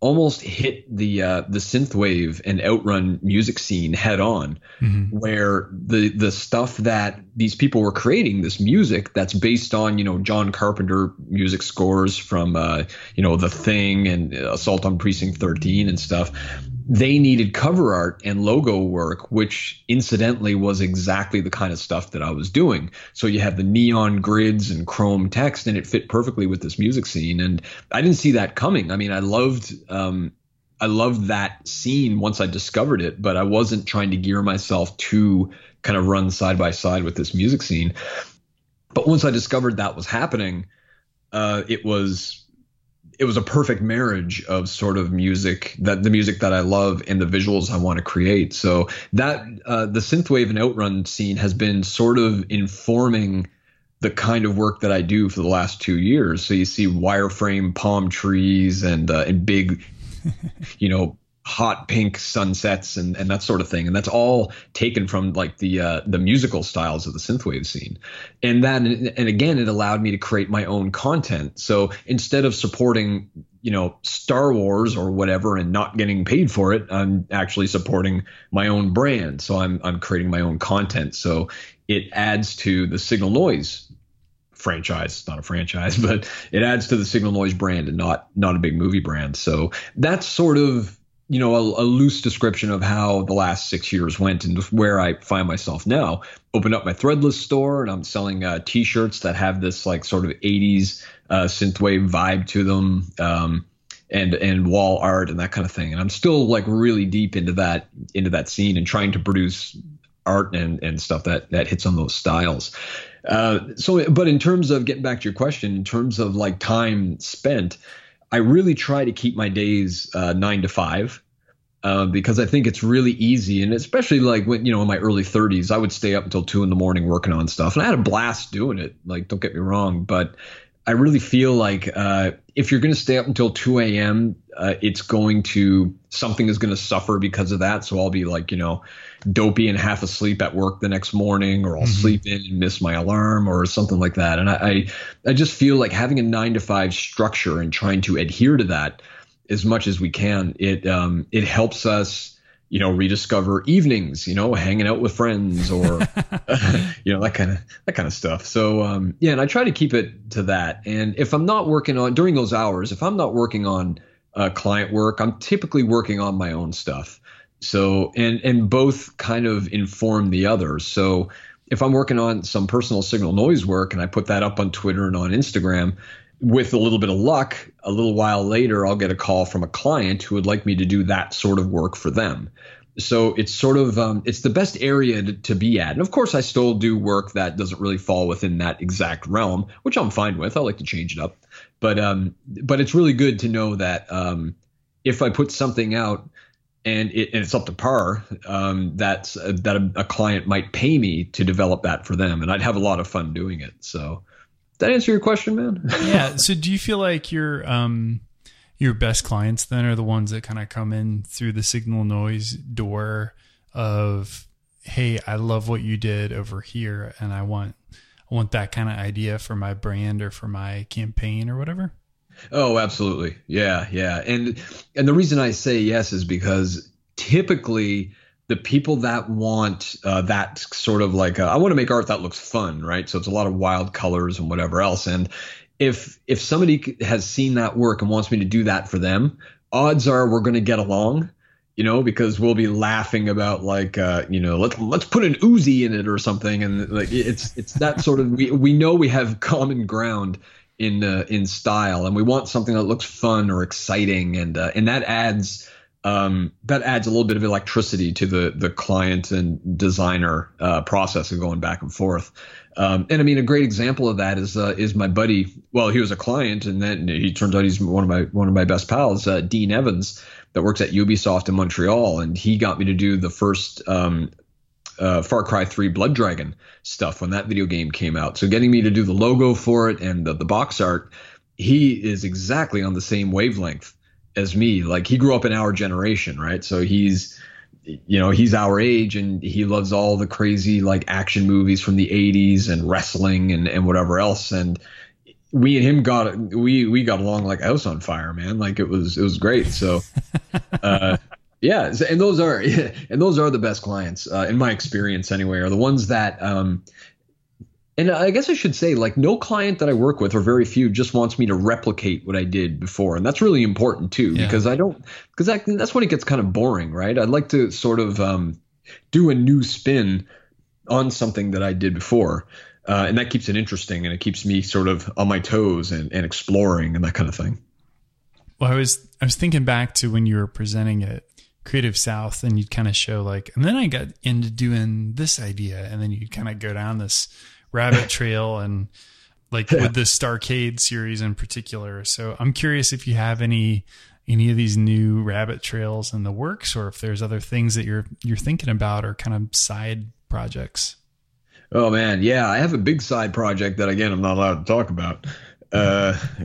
almost hit the synthwave and outrun music scene head on, where the stuff that these people were creating, this music that's based on John Carpenter music scores from The Thing and Assault on Precinct 13 and stuff, they needed cover art and logo work, which incidentally was exactly the kind of stuff that I was doing. So you had the neon grids and chrome text, and it fit perfectly with this music scene. And I didn't see that coming. I mean, I loved that scene once I discovered it, but I wasn't trying to gear myself to kind of run side by side with this music scene. But once I discovered that was happening, it was a perfect marriage of sort of music, that the music that I love and the visuals I want to create. So that the synthwave and outrun scene has been sort of informing the kind of work that I do for the last 2 years. So you see wireframe palm trees and big, hot pink sunsets and that sort of thing. And that's all taken from like the musical styles of the synthwave scene. And again, it allowed me to create my own content. So instead of supporting, Star Wars or whatever and not getting paid for it, I'm actually supporting my own brand. So I'm creating my own content. So it adds to the Signal Noise franchise. It's not a franchise, but it adds to the Signal Noise brand and not a big movie brand. So that's sort of, a loose description of how the last 6 years went and where I find myself now. Opened up my Threadless store, and I'm selling T-shirts that have this like sort of 80s synthwave vibe to them, and wall art and that kind of thing. And I'm still like really deep into that scene and trying to produce art and stuff that hits on those styles. But in terms of getting back to your question, in terms of like time spent, I really try to keep my days 9 to 5 because I think it's really easy. And especially like when, in my early 30s, I would stay up until 2 a.m. working on stuff. And I had a blast doing it. Like, don't get me wrong. But I really feel like if you're going to stay up until 2 a.m., something is going to suffer because of that. So I'll be like, dopey and half asleep at work the next morning, or I'll sleep in and miss my alarm or something like that. And I just feel like having a 9 to 5 structure and trying to adhere to that as much as we can, it helps us, rediscover evenings, hanging out with friends or, that kind of stuff. So, and I try to keep it to that. And if I'm not working on during those hours, if I'm not working on client work, I'm typically working on my own stuff. So, and both kind of inform the other. So if I'm working on some personal Signal Noise work and I put that up on Twitter and on Instagram, with a little bit of luck, a little while later, I'll get a call from a client who would like me to do that sort of work for them. So it's sort of it's the best area to be at. And of course, I still do work that doesn't really fall within that exact realm, which I'm fine with. I like to change it up. But it's really good to know that if I put something out And it's up to par that a client might pay me to develop that for them, and I'd have a lot of fun doing it. So, does that answer your question, man? Yeah. So, do you feel like your best clients then are the ones that kind of come in through the Signal Noise door of, hey, I love what you did over here, and I want that kind of idea for my brand or for my campaign or whatever? Oh, absolutely. Yeah. And the reason I say yes is because typically the people that want that sort of like, I want to make art that looks fun, right? So it's a lot of wild colors and whatever else. And if somebody has seen that work and wants me to do that for them, odds are we're going to get along, you know, because we'll be laughing about like, let's put an Uzi in it or something. And like, it's that sort of, we know we have common ground in style, and we want something that looks fun or exciting, and that adds a little bit of electricity to the client and designer process of going back and forth. And I mean, a great example of that is my buddy. Well, he was a client, and then he turns out he's one of my best pals, Dean Evans, that works at Ubisoft in Montreal, and he got me to do the first Far Cry 3 Blood Dragon stuff when that video game came out. So getting me to do the logo for it and the box art, he is exactly on the same wavelength as me. Like, he grew up in our generation, right? So he's our age, and he loves all the crazy like action movies from the 80s and wrestling and whatever else. And we and him got along like a house on fire, man. Like, it was great. So, yeah, and those are the best clients, in my experience anyway, are the ones that, and I guess I should say, like, no client that I work with, or very few, just wants me to replicate what I did before, and that's really important too, yeah. because that's when it gets kind of boring, right? I'd like to sort of do a new spin on something that I did before, and that keeps it interesting, and it keeps me sort of on my toes and exploring and that kind of thing. Well, I was thinking back to when you were presenting it. Creative South, and you'd kind of show like, and then I got into doing this idea, and then you kind of go down this rabbit trail, and like with the Starcade series in particular. So I'm curious if you have any of these new rabbit trails in the works, or if there's other things that you're thinking about, or kind of side projects. Oh man. Yeah. I have a big side project that, again, I'm not allowed to talk about,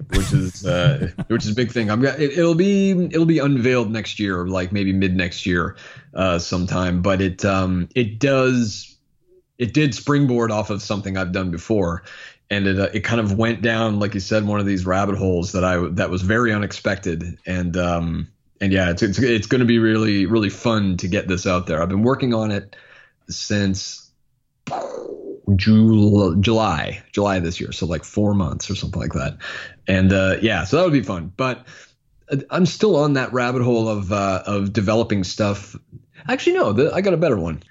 which is a big thing. It'll be unveiled next year, or like maybe mid next year, sometime. But it did springboard off of something I've done before, and it kind of went down, like you said, one of these rabbit holes that was very unexpected. And yeah, it's going to be really, really fun to get this out there. I've been working on it since July this year, so like 4 months or something like that, and yeah, so that would be fun. But I'm still on that rabbit hole of developing stuff. Actually, no, I got a better one.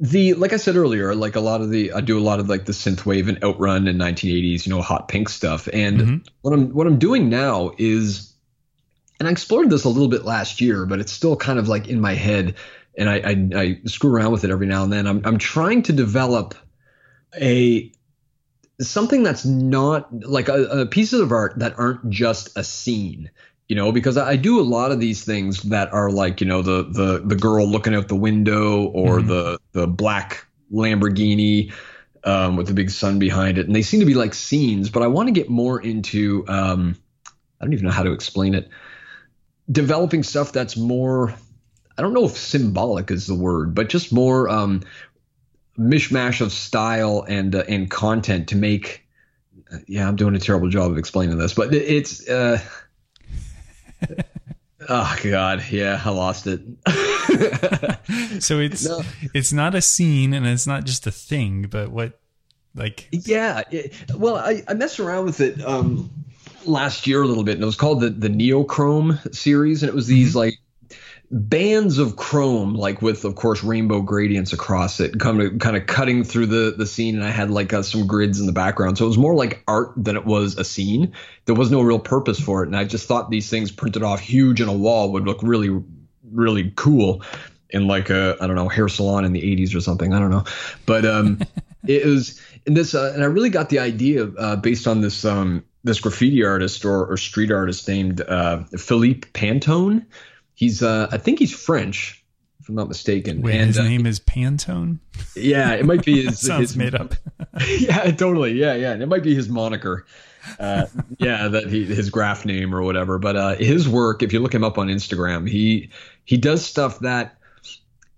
Like I said earlier, like I do a lot of like the synthwave and outrun and 1980s, hot pink stuff. And what I'm doing now is, and I explored this a little bit last year, but it's still kind of like in my head, and I screw around with it every now and then. I'm trying to develop something that's not like a pieces of art that aren't just a scene, because I do a lot of these things that are like, the girl looking out the window, or the black Lamborghini with the big sun behind it. And they seem to be like scenes, but I want to get more into, I don't even know how to explain it, developing stuff that's more, I don't know if symbolic is the word, but just more, mishmash of style and content to make. Yeah, I'm doing a terrible job of explaining this, but it's oh god, yeah, I lost it. So it's not a scene, and it's not just a thing, but what, like, yeah, I messed around with it last year a little bit, and it was called the Neochrome series, and it was these like bands of chrome, like with, of course, rainbow gradients across it, kind of cutting through the scene. And I had like some grids in the background. So it was more like art than it was a scene. There was no real purpose for it. And I just thought these things printed off huge on a wall would look really, really cool in like a, I don't know, hair salon in the 80s or something. I don't know. But it was in this, and I really got the idea based on this graffiti artist or street artist named Philippe Pantone. He's I think he's French, if I'm not mistaken. Wait, and his name is Pantone? Yeah, it might be his sounds made up. Yeah, totally. Yeah. And it might be his moniker. His graph name or whatever. But his work, if you look him up on Instagram, he does stuff that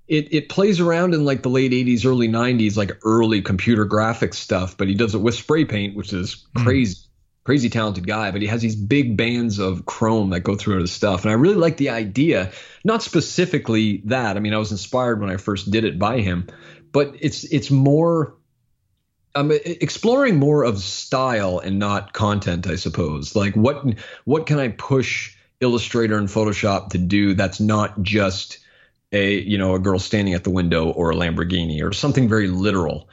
it plays around in like the late 80s, early 90s, like early computer graphics stuff. But he does it with spray paint, which is crazy. Crazy talented guy, but he has these big bands of chrome that go through his stuff. And I really like the idea, not specifically that. I mean, I was inspired when I first did it by him, but it's more I'm exploring more of style and not content, I suppose. Like what can I push Illustrator and Photoshop to do that's not just a girl standing at the window or a Lamborghini or something very literal.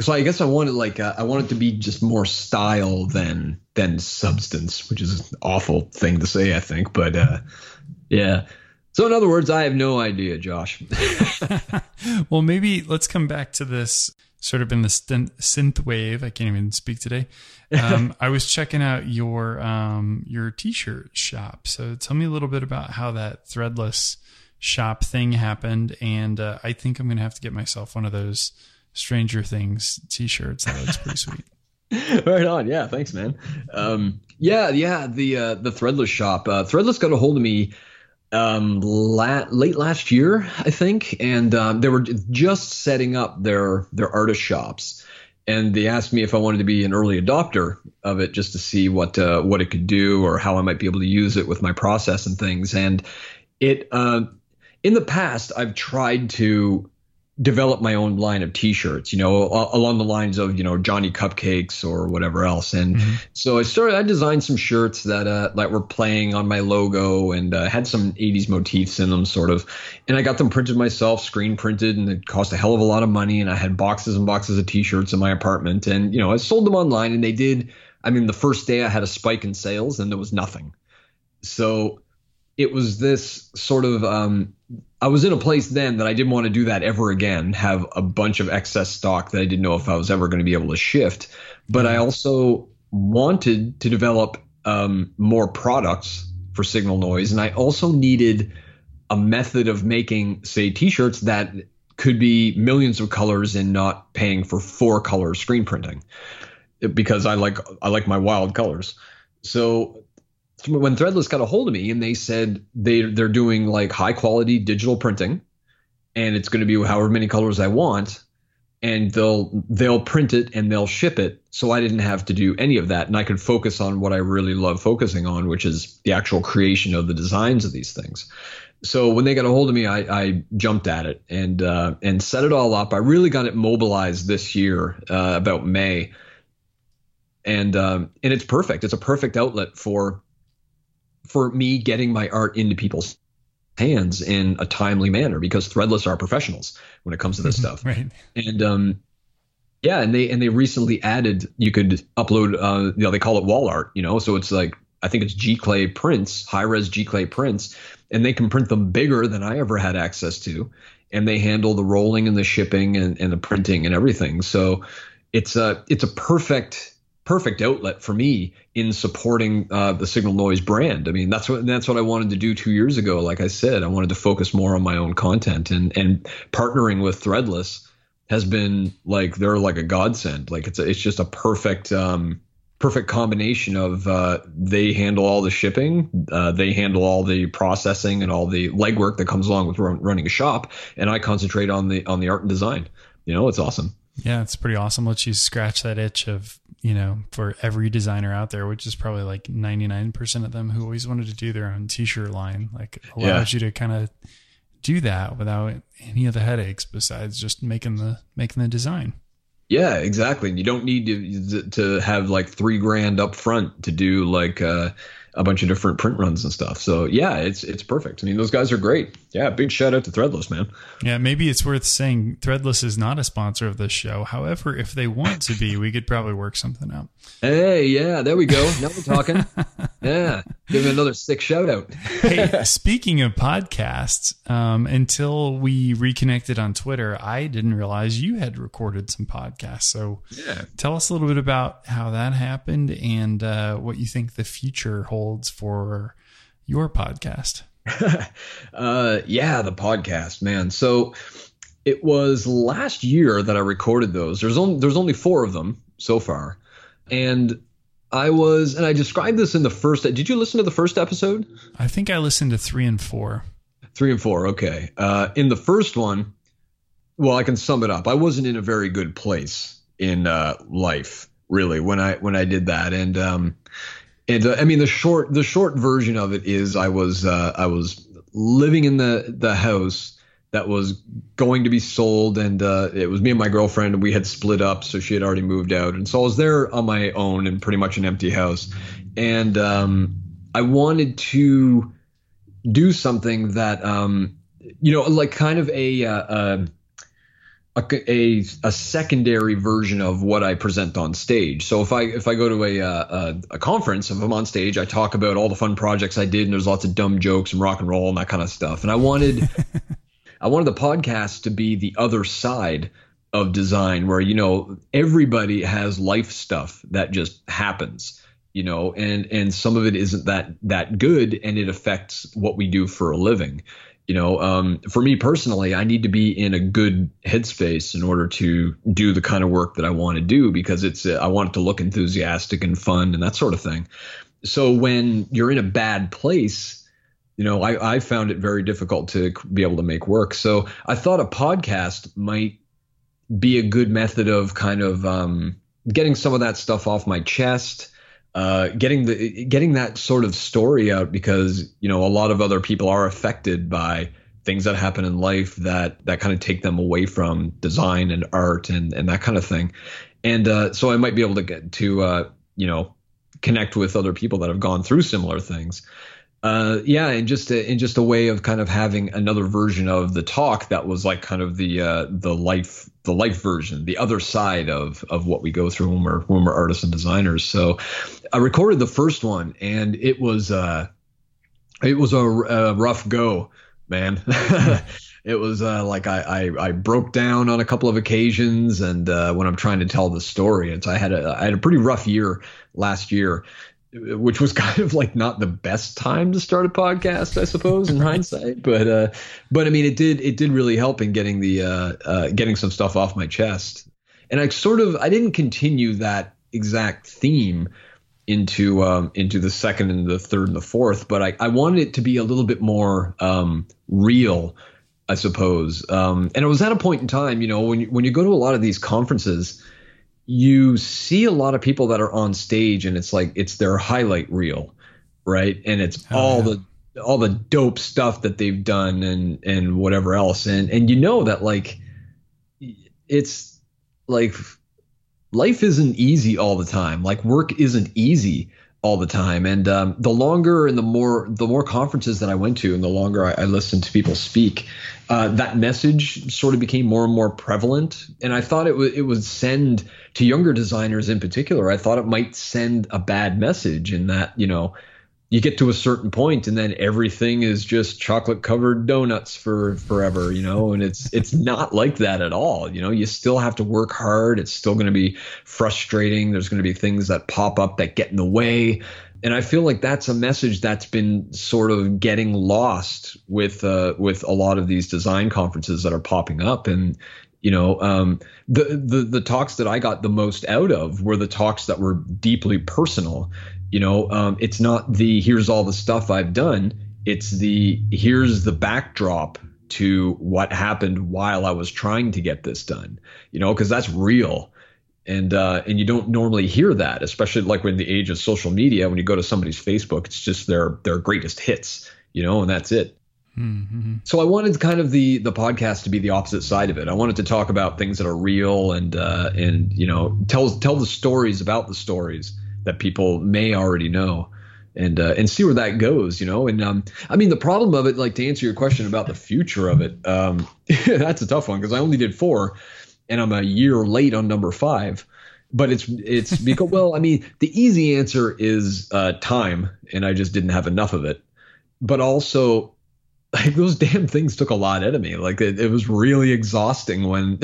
So I guess I wanted I wanted to be just more style than substance, which is an awful thing to say, I think. But yeah. So in other words, I have no idea, Josh. Well, maybe let's come back to this sort of in the synth wave. I can't even speak today. I was checking out your t-shirt shop. So tell me a little bit about how that Threadless shop thing happened. And I think I'm going to have to get myself one of those Stranger Things t-shirts. That looks pretty sweet. Right on. Yeah. Thanks, man. Yeah. The Threadless shop, Threadless got a hold of me, late last year, I think. And, they were just setting up their artist shops, and they asked me if I wanted to be an early adopter of it just to see what it could do or how I might be able to use it with my process and things. And in the past, I've tried to develop my own line of t-shirts, along the lines of, Johnny Cupcakes or whatever else. And so I designed some shirts that were playing on my logo and had some 80s motifs in them sort of, and I got them printed myself, screen printed, and it cost a hell of a lot of money. And I had boxes and boxes of t-shirts in my apartment, and, I sold them online, and the first day I had a spike in sales and there was nothing. So it was this sort of, I was in a place then that I didn't want to do that ever again, have a bunch of excess stock that I didn't know if I was ever going to be able to shift. But I also wanted to develop more products for Signal Noise. And I also needed a method of making, say, t-shirts that could be millions of colors and not paying for 4-color screen printing, because I like my wild colors. So when Threadless got a hold of me and they said they're doing like high quality digital printing, and it's going to be however many colors I want, and they'll print it and they'll ship it. So I didn't have to do any of that, and I could focus on what I really love focusing on, which is the actual creation of the designs of these things. So when they got a hold of me, I jumped at it and set it all up. I really got it mobilized this year, about May. And it's perfect. It's a perfect outlet for me getting my art into people's hands in a timely manner, because Threadless are professionals when it comes to this stuff. Right. And, and they recently added, you could upload, they call it wall art, so it's like, I think it's Gclay prints, high res Gclay prints, and they can print them bigger than I ever had access to. And they handle the rolling and the shipping and the printing and everything. So it's a perfect outlet for me in supporting the Signal Noise brand. I mean, that's what I wanted to do 2 years ago. Like I said, I wanted to focus more on my own content, and partnering with Threadless has been like, they're like a godsend. Like it's just a perfect combination of they handle all the shipping, they handle all the processing and all the legwork that comes along with running a shop, and I concentrate on the art and design. It's awesome. Yeah, it's pretty awesome. Lets you scratch that itch of, for every designer out there, which is probably like 99% of them who always wanted to do their own t-shirt line. Like allows you to kind of do that without any of the headaches besides just making the design. Yeah, exactly. And you don't need to have like $3,000 up front to do like a bunch of different print runs and stuff. So yeah, it's perfect. I mean, those guys are great. Yeah. Big shout out to Threadless, man. Yeah. Maybe it's worth saying Threadless is not a sponsor of this show. However, if they want to be, we could probably work something out. Hey, yeah, there we go. Now we're talking. Yeah. Give me another sick shout out. Hey, speaking of podcasts, until we reconnected on Twitter, I didn't realize you had recorded some podcasts. So yeah, tell us a little bit about how that happened and what you think the future holds for your podcast. Yeah, the podcast, man. So it was last year that I recorded those. There's only four of them so far. And I described this in the first. Did you listen to the first episode? I think I listened to 3 and 4. 3 and 4. Okay. In the first one, well, I can sum it up. I wasn't in a very good place in life, really, when I did that. And I mean, the short version of it is I was living in the house that was going to be sold, and it was me and my girlfriend, and we had split up, so she had already moved out, and so I was there on my own in pretty much an empty house. And I wanted to do something that like kind of a secondary version of what I present on stage. So if I go to a conference, if I'm on stage, I talk about all the fun projects I did, and there's lots of dumb jokes and rock and roll and that kind of stuff. And I wanted the podcast to be the other side of design, where, you know, everybody has life stuff that just happens, you know, and some of it isn't that good, and it affects what we do for a living. You know, for me personally, I need to be in a good headspace in order to do the kind of work that I want to do, because I want it to look enthusiastic and fun and that sort of thing. So when you're in a bad place, you know, I found it very difficult to be able to make work. So I thought a podcast might be a good method of kind of getting some of that stuff off my chest. Getting that sort of story out, because, you know, a lot of other people are affected by things that happen in life that kind of take them away from design and art and that kind of thing. And so I might be able to get to connect with other people that have gone through similar things. And just a way of kind of having another version of the talk that was like kind of the life version, the other side of what we go through when we're artists and designers. So I recorded the first one, and it was a rough go, man. It was like I broke down on a couple of occasions, and when I'm trying to tell the story, and so I had a pretty rough year last year, which was kind of like not the best time to start a podcast, I suppose, in hindsight. But I mean, it did really help in getting getting some stuff off my chest. And I didn't continue that exact theme into the second and the third and the fourth, but I wanted it to be a little bit more real, I suppose. And it was at a point in time, you know, when you go to a lot of these conferences, you see a lot of people that are on stage, and it's like it's their highlight reel, right? And it's all the dope stuff that they've done and whatever else, and you know that like it's like life isn't easy all the time, like work isn't easy all the time. And the longer and the more conferences that I went to, and the longer I listened to people speak, that message sort of became more and more prevalent. And I thought it would send to younger designers in particular. I thought it might send a bad message in that, you know, you get to a certain point and then everything is just chocolate covered donuts for forever, you know, and it's not like that at all. You know, you still have to work hard. It's still going to be frustrating. There's going to be things that pop up that get in the way. And I feel like that's a message that's been sort of getting lost with a lot of these design conferences that are popping up. And, you know, the talks that I got the most out of were the talks that were deeply personal. You know, it's not the here's all the stuff I've done. It's the here's the backdrop to what happened while I was trying to get this done, you know, because that's real. And you don't normally hear that, especially like in the age of social media. When you go to somebody's Facebook, it's just their greatest hits, you know, and that's it. Mm-hmm. So I wanted kind of the podcast to be the opposite side of it. I wanted to talk about things that are real and you know, tell the stories about the stories that people may already know, and see where that goes, you know. And I mean, the problem of it, like to answer your question about the future of it, that's a tough one, because I only did 4, and I'm a year late on number 5. But it's because well, I mean, the easy answer is time, and I just didn't have enough of it. But also, like those damn things took a lot out of me. Like it was really exhausting when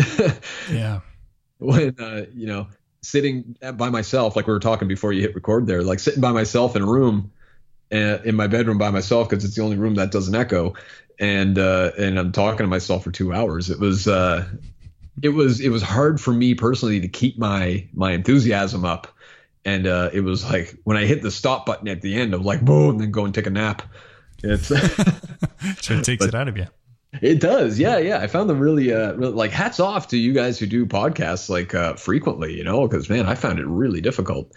you know, sitting by myself, like we were talking before you hit record there, like sitting by myself in a room in my bedroom by myself because it's the only room that doesn't echo. And I'm talking to myself for 2 hours. It was hard for me personally to keep my enthusiasm up. And it was like when I hit the stop button at the end, I was like, boom, and then go and take a nap. So it takes it out of you. It does. Yeah. Yeah. I found them really like hats off to you guys who do podcasts like frequently, you know, because, man, I found it really difficult.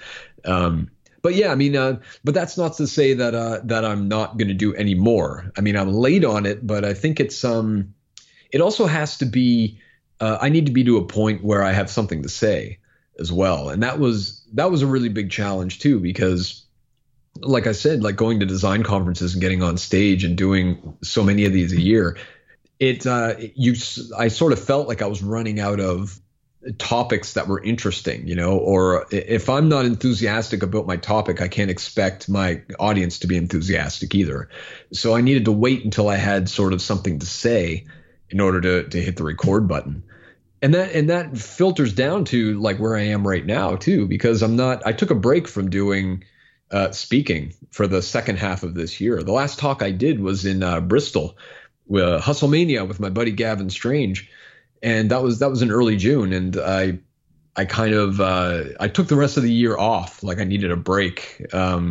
But yeah, I mean, but that's not to say that that I'm not going to do any more. I mean, I'm late on it, but I think it's it also has to be I need to be to a point where I have something to say as well. And that was a really big challenge, too, because like I said, like going to design conferences and getting on stage and doing so many of these a year, I sort of felt like I was running out of topics that were interesting, you know, or if I'm not enthusiastic about my topic, I can't expect my audience to be enthusiastic either. So I needed to wait until I had sort of something to say in order to hit the record button. And that filters down to like where I am right now, too, because I took a break from doing speaking for the second half of this year. The last talk I did was in Bristol with Hustlemania with my buddy Gavin Strange. And that was in early June. And I kind of I took the rest of the year off, like I needed a break. I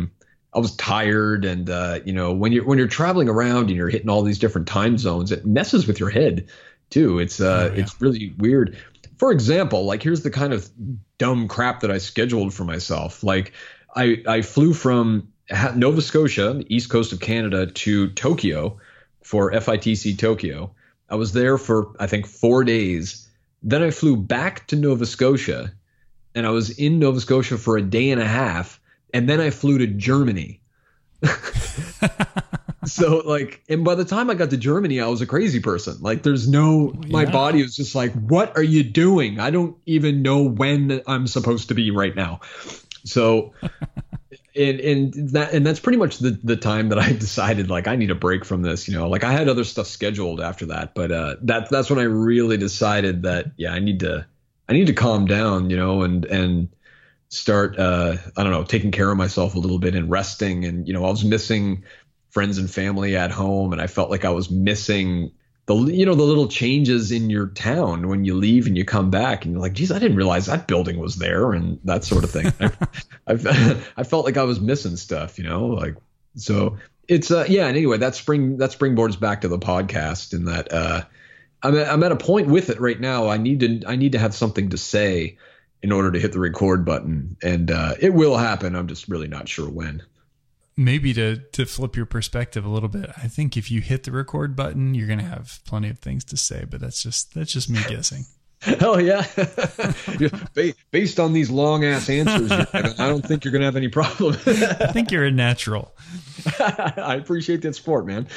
was tired. And, you know, when you're traveling around and you're hitting all these different time zones, it messes with your head, too. It's really weird. For example, like here's the kind of dumb crap that I scheduled for myself. Like I flew from Nova Scotia, the east coast of Canada, to Tokyo for FITC Tokyo. I was there for, I think, 4 days. Then I flew back to Nova Scotia, and I was in Nova Scotia for a day and a half, and then I flew to Germany. So, like, and by the time I got to Germany, I was a crazy person. Like, my body was just like, what are you doing? I don't even know when I'm supposed to be right now. So and that's pretty much the time that I decided, like, I need a break from this, you know, like I had other stuff scheduled after that. But that's when I really decided that, yeah, I need to calm down, you know, and start, I don't know, taking care of myself a little bit and resting. And, you know, I was missing friends and family at home, and I felt like I was missing the little changes in your town when you leave and you come back and you're like, geez, I didn't realize that building was there and that sort of thing. I felt like I was missing stuff, you know, like, so it's And anyway, that springboards back to the podcast in that I'm at a point with it right now. I need to have something to say in order to hit the record button, and it will happen. I'm just really not sure when. Maybe to flip your perspective a little bit, I think if you hit the record button, you're going to have plenty of things to say, but that's just me guessing. Oh yeah. Based on these long ass answers, I don't think you're going to have any problem. I think you're a natural. I appreciate that support, man.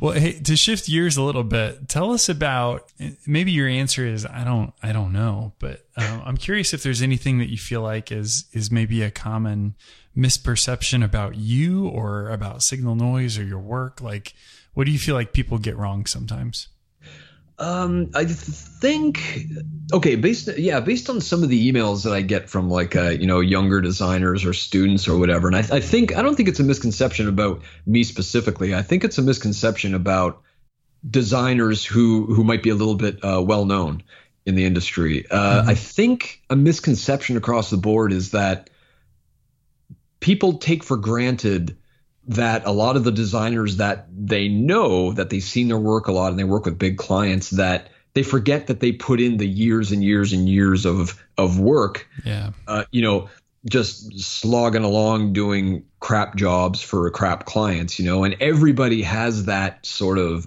Well, hey, to shift gears a little bit, tell us about, maybe your answer is, I don't know, but I'm curious if there's anything that you feel like is maybe a common misperception about you or about Signal Noise or your work. Like, what do you feel like people get wrong sometimes? I think, okay, based on some of the emails that I get from like, you know, younger designers or students or whatever. And I don't think it's a misconception about me specifically. I think it's a misconception about designers who might be a little bit well-known in the industry. I think a misconception across the board is that people take for granted that a lot of the designers that they know, that they've seen their work a lot and they work with big clients, that they forget that they put in the years and years and years of work, you know, just slogging along doing crap jobs for crap clients, you know, and everybody has that sort of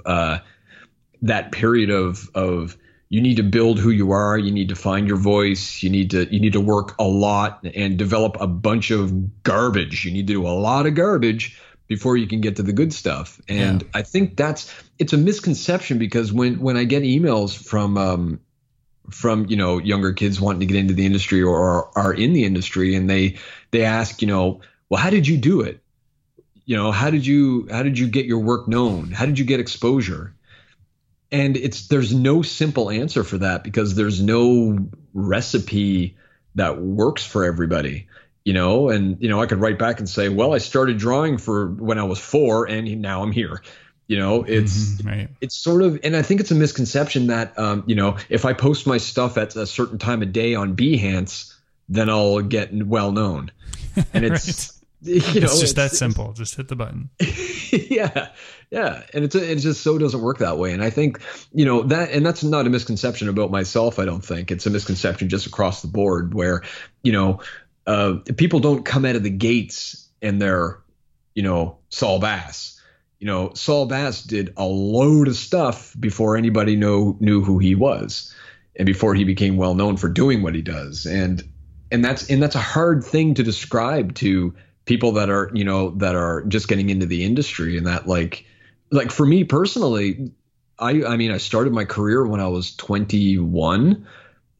that period of you need to build who you are. You need to find your voice. You need to work a lot and develop a bunch of garbage. You need to do a lot of garbage before you can get to the good stuff. And yeah. I think it's a misconception, because when I get emails from, you know, younger kids wanting to get into the industry or are in the industry, and they ask, you know, well, how did you do it? You know, how did you get your work known? How did you get exposure? And there's no simple answer for that, because there's no recipe that works for everybody. I could write back and say, well, I started drawing for when I was 4 and now I'm here. It's sort of, and I think it's a misconception that, if I post my stuff at a certain time of day on Behance, then I'll get well known. And it's, it's simple. Just hit the button. Yeah. Yeah. And it just doesn't work that way. And I think, that's not a misconception about myself. I don't think it's a misconception just across the board where, people don't come out of the gates and they're, Saul Bass. Saul Bass did a load of stuff before anybody knew who he was and before he became well known for doing what he does. And that's a hard thing to describe to people that are, that are just getting into the industry. And that like for me personally, I started my career when I was 21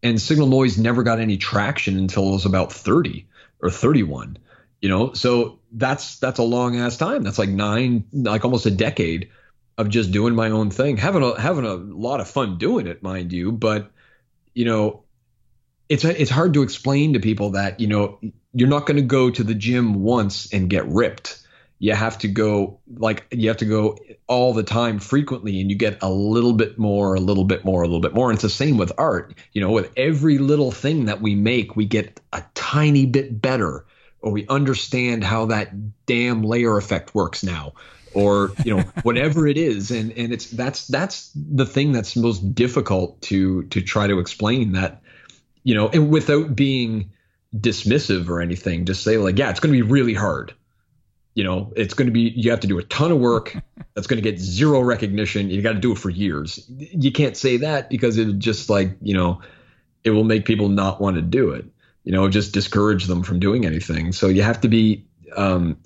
and Signal Noise never got any traction until I was about 30 or 31, so that's a long ass time. That's almost a decade of just doing my own thing, having a lot of fun doing it, mind you. But, it's hard to explain to people that, you're not going to go to the gym once and get ripped. You have to go all the time frequently, and you get a little bit more. And it's the same with art. With every little thing that we make, we get a tiny bit better, or we understand how that damn layer effect works now, or, whatever it is. And that's the thing that's most difficult to try to explain that, and without being dismissive or anything, just say like, yeah, it's going to be really hard. You have to do a ton of work. That's going to get zero recognition. You got to do it for years. You can't say that because it'll just it will make people not want to do it. Just discourage them from doing anything. So you have to be you have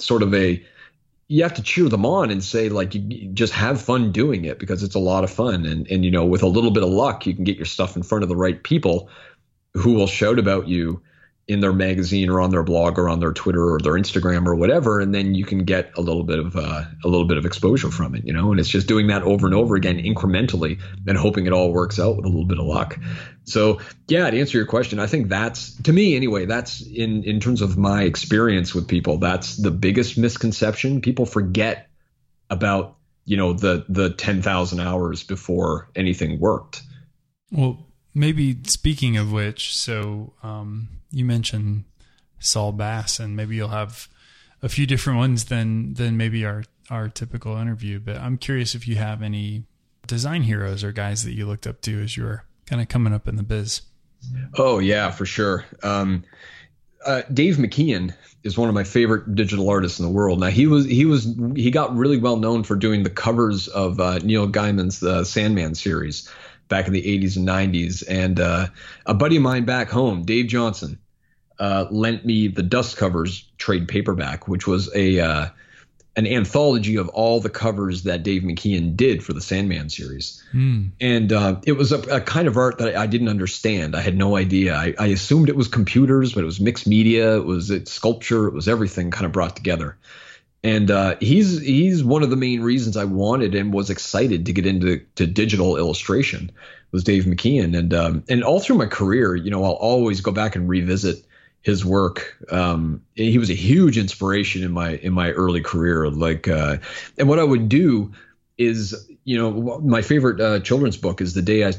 to cheer them on and say you just have fun doing it because it's a lot of fun. And with a little bit of luck, you can get your stuff in front of the right people who will shout about you in their magazine or on their blog or on their Twitter or their Instagram or whatever. And then you can get a little bit of exposure from it, and it's just doing that over and over again, incrementally, and hoping it all works out with a little bit of luck. So yeah, to answer your question, I think that's, to me anyway, that's in terms of my experience with people, that's the biggest misconception. People forget about, the 10,000 hours before anything worked. Well, maybe speaking of which, you mentioned Saul Bass, and maybe you'll have a few different ones than maybe our typical interview. But I'm curious if you have any design heroes or guys that you looked up to as you were kind of coming up in the biz. Oh yeah, for sure. Dave McKean is one of my favorite digital artists in the world. Now he got really well known for doing the covers of Neil Gaiman's Sandman series back in the 80s and 90s. And a buddy of mine back home, Dave Johnson, lent me the Dust Covers trade paperback, which was an anthology of all the covers that Dave McKean did for the Sandman series. Mm. And it was a kind of art that I didn't understand. I had no idea. I assumed it was computers, but it was mixed media. It's sculpture. It was everything kind of brought together. And he's one of the main reasons I wanted and was excited to get into digital illustration was Dave McKean. And all through my career, I'll always go back and revisit his work. He was a huge inspiration in my early career. And what I would do is, my favorite children's book is The Day I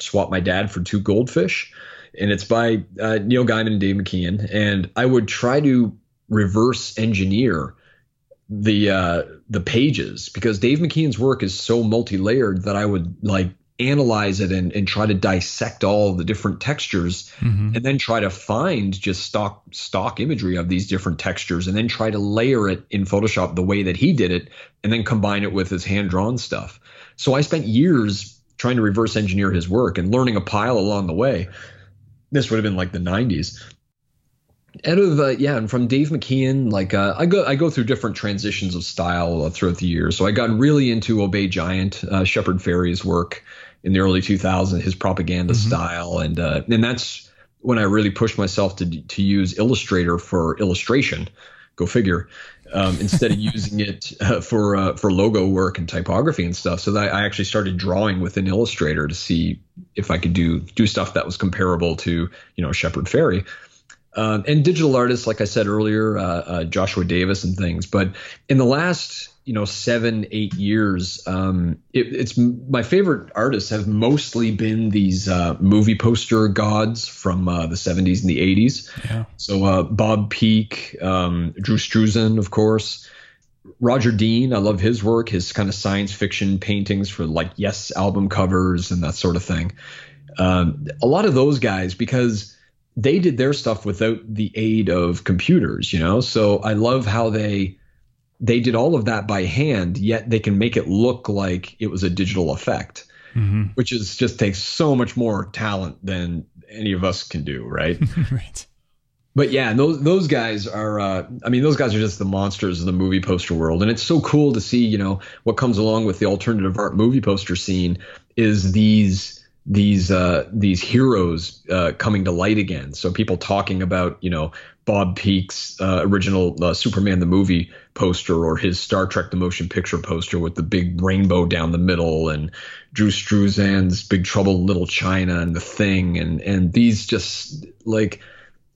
Swapped My Dad for Two Goldfish, and it's by Neil Gaiman and Dave McKean. And I would try to reverse engineer the pages, because Dave McKean's work is so multi-layered that I would analyze it and try to dissect all the different textures, mm-hmm. and then try to find just stock imagery of these different textures and then try to layer it in Photoshop the way that he did it and then combine it with his hand-drawn stuff. So I spent years trying to reverse engineer his work and learning a pile along the way. This would have been the 90s. And from Dave McKean, I go through different transitions of style throughout the years. So I got really into Obey Giant, Shepard Fairey's work in the early 2000s, his propaganda mm-hmm. style, and that's when I really pushed myself to use Illustrator for illustration. Go figure. Instead of using it for logo work and typography and stuff, so that I actually started drawing within Illustrator to see if I could do stuff that was comparable to Shepard Fairey. And digital artists, like I said earlier, Joshua Davis and things. But in the last, 7-8 years, it's my favorite artists have mostly been these movie poster gods from the 70s and the 80s. Yeah. So Bob Peake, Drew Struzan, of course. Roger Dean, I love his work, his kind of science fiction paintings for like Yes album covers and that sort of thing. A lot of those guys, because they did their stuff without the aid of computers, So I love how they did all of that by hand, yet they can make it look like it was a digital effect, which is just takes so much more talent than any of us can do, right? Right. But yeah, those guys are, those guys are just the monsters of the movie poster world. And it's so cool to see, what comes along with the alternative art movie poster scene is these heroes coming to light again. So people talking about, Bob Peake's original Superman the movie poster or his Star Trek the motion picture poster with the big rainbow down the middle, and Drew Struzan's Big Trouble in Little China and The Thing, and these just like –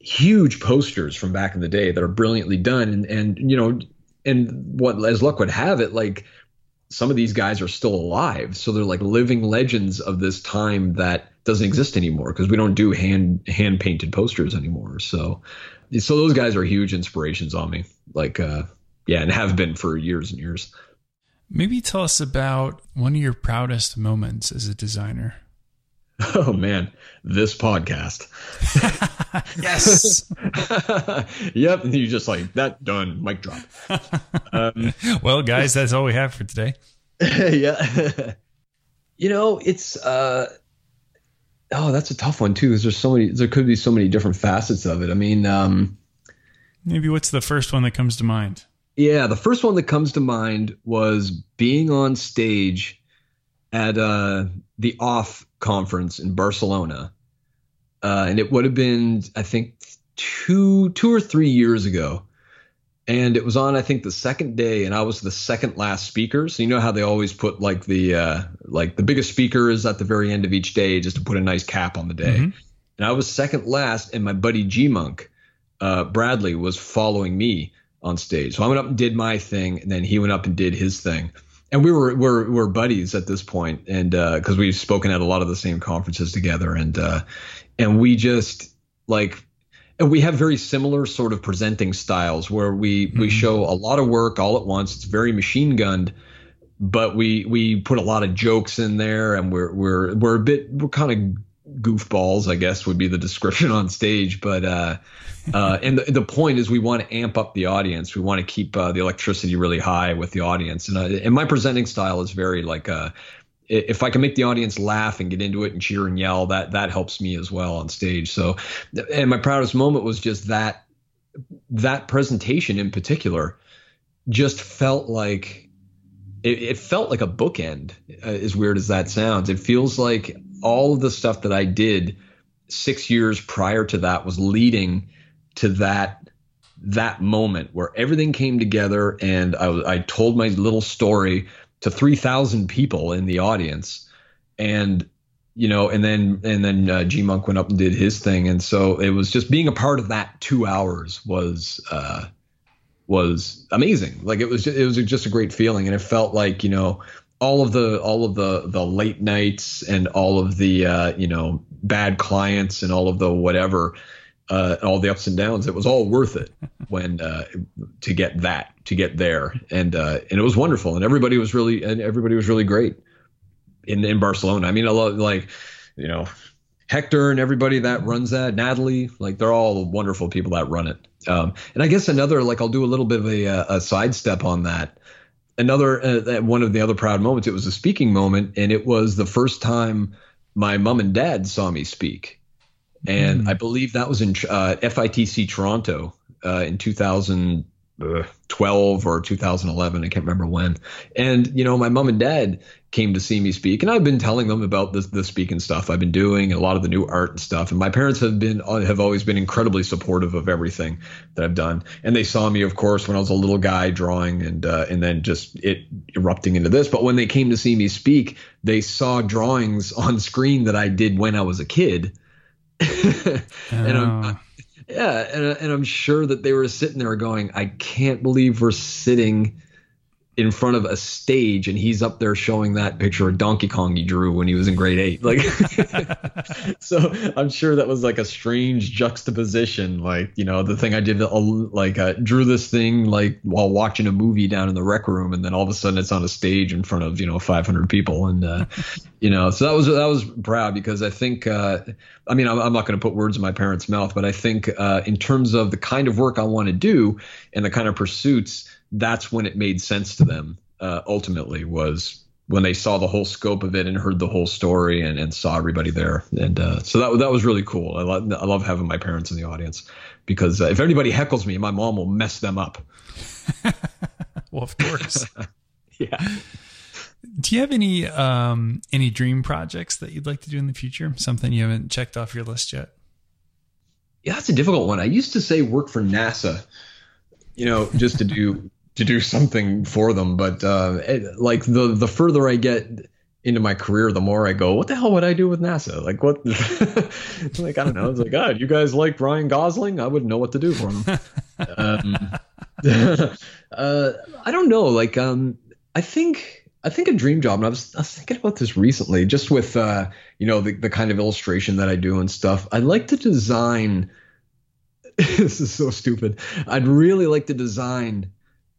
huge posters from back in the day that are brilliantly done. And what, as luck would have it, like some of these guys are still alive. So they're like living legends of this time that doesn't exist anymore, because we don't do hand painted posters anymore. So those guys are huge inspirations on me, like, and have been for years and years. Maybe tell us about one of your proudest moments as a designer. Oh man, this podcast. Yes. Yep. And you just like that done, mic drop. Well guys, that's all we have for today. Yeah. It's, that's a tough one too. Cause there could be so many different facets of it. I mean, maybe what's the first one that comes to mind? Yeah. The first one that comes to mind was being on stage at, the OFF conference in Barcelona. And it would have been, I think, two or three years ago. And it was on, I think, the second day, and I was the second last speaker. So you know how they always put like the biggest speaker is at the very end of each day, just to put a nice cap on the day. Mm-hmm. And I was second last, and my buddy Gmunk, Bradley, was following me on stage. So I went up and did my thing, and then he went up and did his thing. And we're buddies at this point, and because we've spoken at a lot of the same conferences together, and we just like, and we have very similar sort of presenting styles where we show a lot of work all at once. It's very machine gunned, but we put a lot of jokes in there, and we're kind of goofballs, I guess would be the description on stage. But and the point is we want to amp up the audience. We want to keep the electricity really high with the audience. And my presenting style is very like if I can make the audience laugh and get into it and cheer and yell, that helps me as well on stage. So, and my proudest moment was just that presentation in particular just felt like it felt like a bookend, as weird as that sounds. It feels like all of the stuff that I did 6 years prior to that was leading to that moment where everything came together, and I told my little story to 3,000 people in the audience, and then Gmunk went up and did his thing, and so it was just being a part of that 2 hours was amazing. Like it was just a great feeling, and it felt like all of the late nights and all of the bad clients and all of the whatever, all the ups and downs, it was all worth it when to get there, and it was wonderful, and everybody was really great in Barcelona. I mean, I love Hector and everybody that runs that, Natalie, like they're all wonderful people that run it. And I guess another, like I'll do a little bit of a sidestep on that. Another one of the other proud moments, it was a speaking moment, and it was the first time my mom and dad saw me speak. And I believe that was in FITC Toronto in 2012 or 2011. I can't remember when. And, my mom and dad came to see me speak. And I've been telling them about the speaking stuff I've been doing and a lot of the new art and stuff. And my parents have always been incredibly supportive of everything that I've done. And they saw me, of course, when I was a little guy drawing and then just it erupting into this. But when they came to see me speak, they saw drawings on screen that I did when I was a kid. And Yeah, and I'm sure that they were sitting there going, I can't believe we're sitting in front of a stage and he's up there showing that picture of Donkey Kong he drew when he was in grade 8. Like, so I'm sure that was like a strange juxtaposition. Like, you know, the thing I did, like drew this thing like while watching a movie down in the rec room. And then all of a sudden it's on a stage in front of, you know, 500 people. And, you know, so that was proud because I think, I mean, I'm not going to put words in my parents' mouth, but I think in terms of the kind of work I want to do and the kind of pursuits, that's when it made sense to them, ultimately, was when they saw the whole scope of it and heard the whole story and saw everybody there. And so that was really cool. I love having my parents in the audience because if anybody heckles me, my mom will mess them up. Well, of course. Yeah. Do you have any dream projects that you'd like to do in the future? Something you haven't checked off your list yet? Yeah, that's a difficult one. I used to say work for NASA, you know, just to do something for them. But like the further I get into my career, the more I go, what the hell would I do with NASA? Like, what? Like, I don't know. It's like, God, you guys like Ryan Gosling? I wouldn't know what to do for him. I don't know. Like, I think a dream job, and I was thinking about this recently, just with, you know, the kind of illustration that I do and stuff. I'd like to design. This is so stupid. I'd really like to design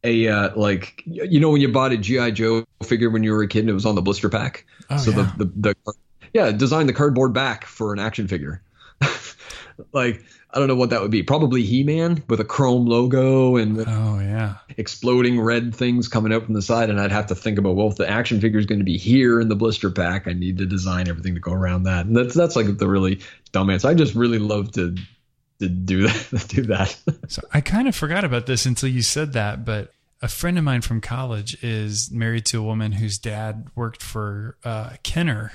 a like, you know, when you bought a G.I. Joe figure when you were a kid and it was on the blister pack. Oh, so yeah. Yeah, design the cardboard back for an action figure. Like, I don't know what that would be. Probably He-Man with a chrome logo and exploding red things coming out from the side. And I'd have to think about, well, if the action figure is going to be here in the blister pack, I need to design everything to go around that. And that's like the really dumb answer. I just really love to do that. So I kind of forgot about this until you said that, but a friend of mine from college is married to a woman whose dad worked for Kenner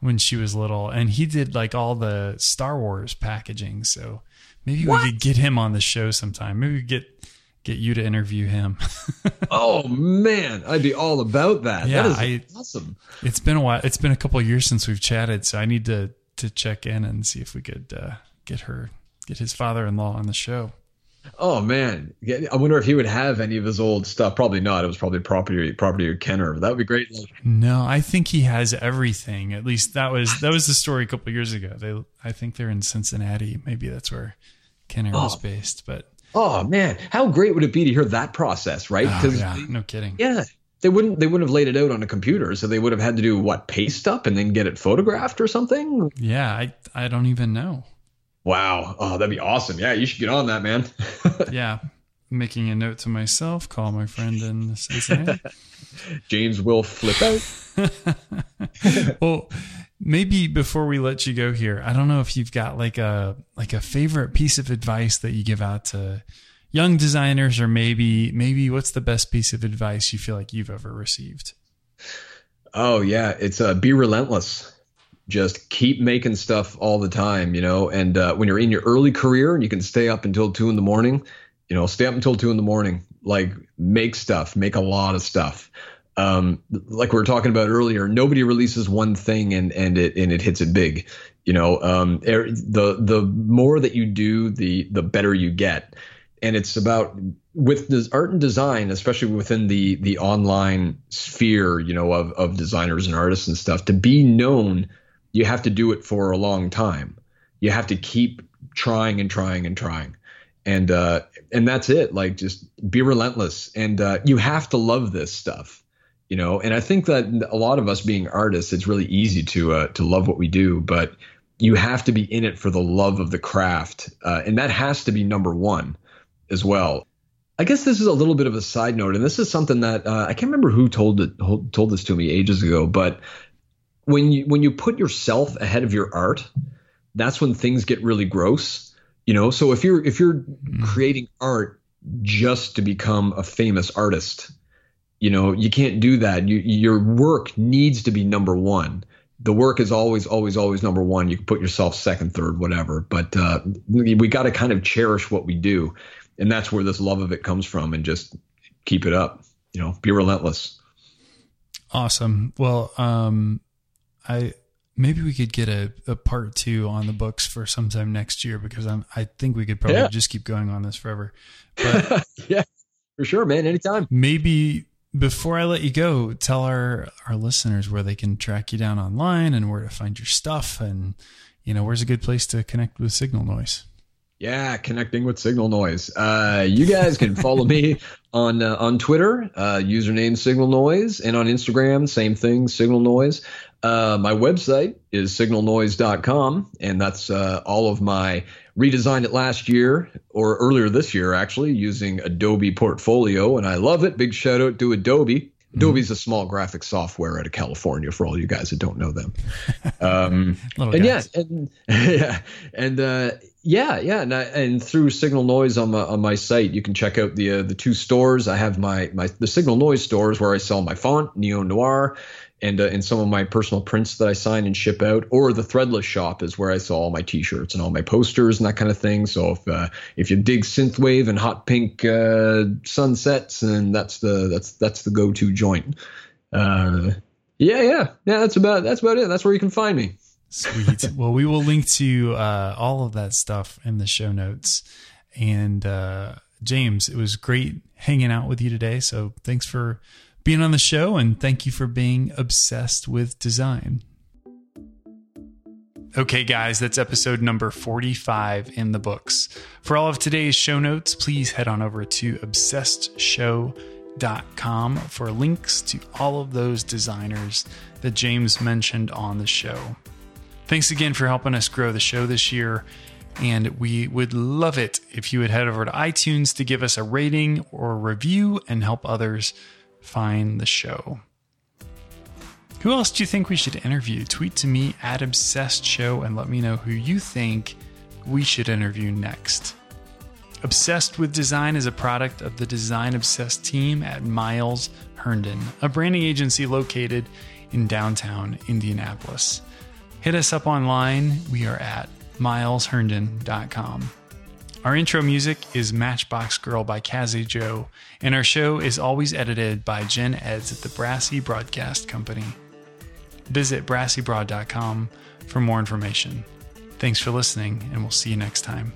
when she was little, and he did like all the Star Wars packaging. So maybe we could get him on the show sometime. Maybe we could get you to interview him. Oh man, I'd be all about that. Yeah, that is awesome. It's been a while. It's been a couple of years since we've chatted, so I need to check in and see if we could get his father-in-law on the show. Oh man. Yeah, I wonder if he would have any of his old stuff. Probably not. It was probably property of Kenner. That would be great. No, I think he has everything. At least that was the story a couple of years ago. I think they're in Cincinnati. Maybe that's where Kenner was based, but. Oh man. How great would it be to hear that process, right? Oh, yeah. No kidding. Yeah. They wouldn't have laid it out on a computer. So they would have had to do what? Paste up and then get it photographed or something. Yeah. I don't even know. Wow. Oh, that'd be awesome. Yeah, you should get on that, man. Yeah. Making a note to myself, call my friend in Cincinnati. James will flip out. Well, maybe before we let you go here, I don't know if you've got like a favorite piece of advice that you give out to young designers, or maybe what's the best piece of advice you feel like you've ever received? Oh yeah. It's be relentless. Just keep making stuff all the time, you know, and when you're in your early career and you can stay up until 2 in the morning, you know, like make stuff, make a lot of stuff. Like we were talking about earlier, nobody releases one thing and it hits it big, you know. The more that you do, the better you get. And it's about, with this art and design, especially within the online sphere, you know, of designers and artists and stuff, to be known, you have to do it for a long time. You have to keep trying and trying and trying. And that's it. Like, just be relentless. And you have to love this stuff, you know. And I think that a lot of us being artists, it's really easy to love what we do, but you have to be in it for the love of the craft. And that has to be number one as well. I guess this is a little bit of a side note, and this is something that I can't remember who told this to me ages ago, but when you put yourself ahead of your art, that's when things get really gross, you know. So if you're creating art just to become a famous artist, you know, you can't do that. Your work needs to be number one. The work is always, always, always number one. You can put yourself second, third, whatever, but we got to kind of cherish what we do, and that's where this love of it comes from. And just keep it up, you know. Be relentless. Awesome. Well, I Maybe we could get a part two on the books for sometime next year, because I think we could probably just keep going on this forever. But yeah, for sure, man. Anytime. Maybe before I let you go, tell our listeners where they can track you down online and where to find your stuff, and, you know, where's a good place to connect with Signal Noise. Yeah, connecting with Signal Noise. You guys can follow me on Twitter, username Signal Noise, and on Instagram, same thing, Signal Noise. My website is signalnoise.com, and that's all of my redesigned it last year, or earlier this year, actually, using Adobe Portfolio, and I love it. Big shout out to Adobe. Adobe's a small graphic software out of California, for all you guys that don't know them. And through Signal Noise on my site, you can check out the two stores. I have the Signal Noise stores where I sell my font, Neo Noir, and some of my personal prints that I sign and ship out, or the Threadless shop is where I sell all my T-shirts and all my posters and that kind of thing. So if you dig synthwave and hot pink sunsets, and that's the go-to joint. That's about it. That's where you can find me. Sweet. Well, we will link to all of that stuff in the show notes. And James, it was great hanging out with you today. So thanks for being on the show, and thank you for being obsessed with design. Okay, guys, that's episode number 45 in the books. For all of today's show notes, please head on over to obsessedshow.com for links to all of those designers that James mentioned on the show. Thanks again for helping us grow the show this year. And we would love it if you would head over to iTunes to give us a rating or review and help others find the show. Who else do you think we should interview? Tweet to me at Obsessed Show and let me know who you think we should interview next. Obsessed with Design is a product of the Design Obsessed team at Miles Herndon, a branding agency located in downtown Indianapolis. Hit us up online. We are at milesherndon.com. Our intro music is Matchbox Girl by Kazi Joe, and our show is always edited by Jen Eds at the Brassy Broadcast Company. Visit brassybroad.com for more information. Thanks for listening, and we'll see you next time.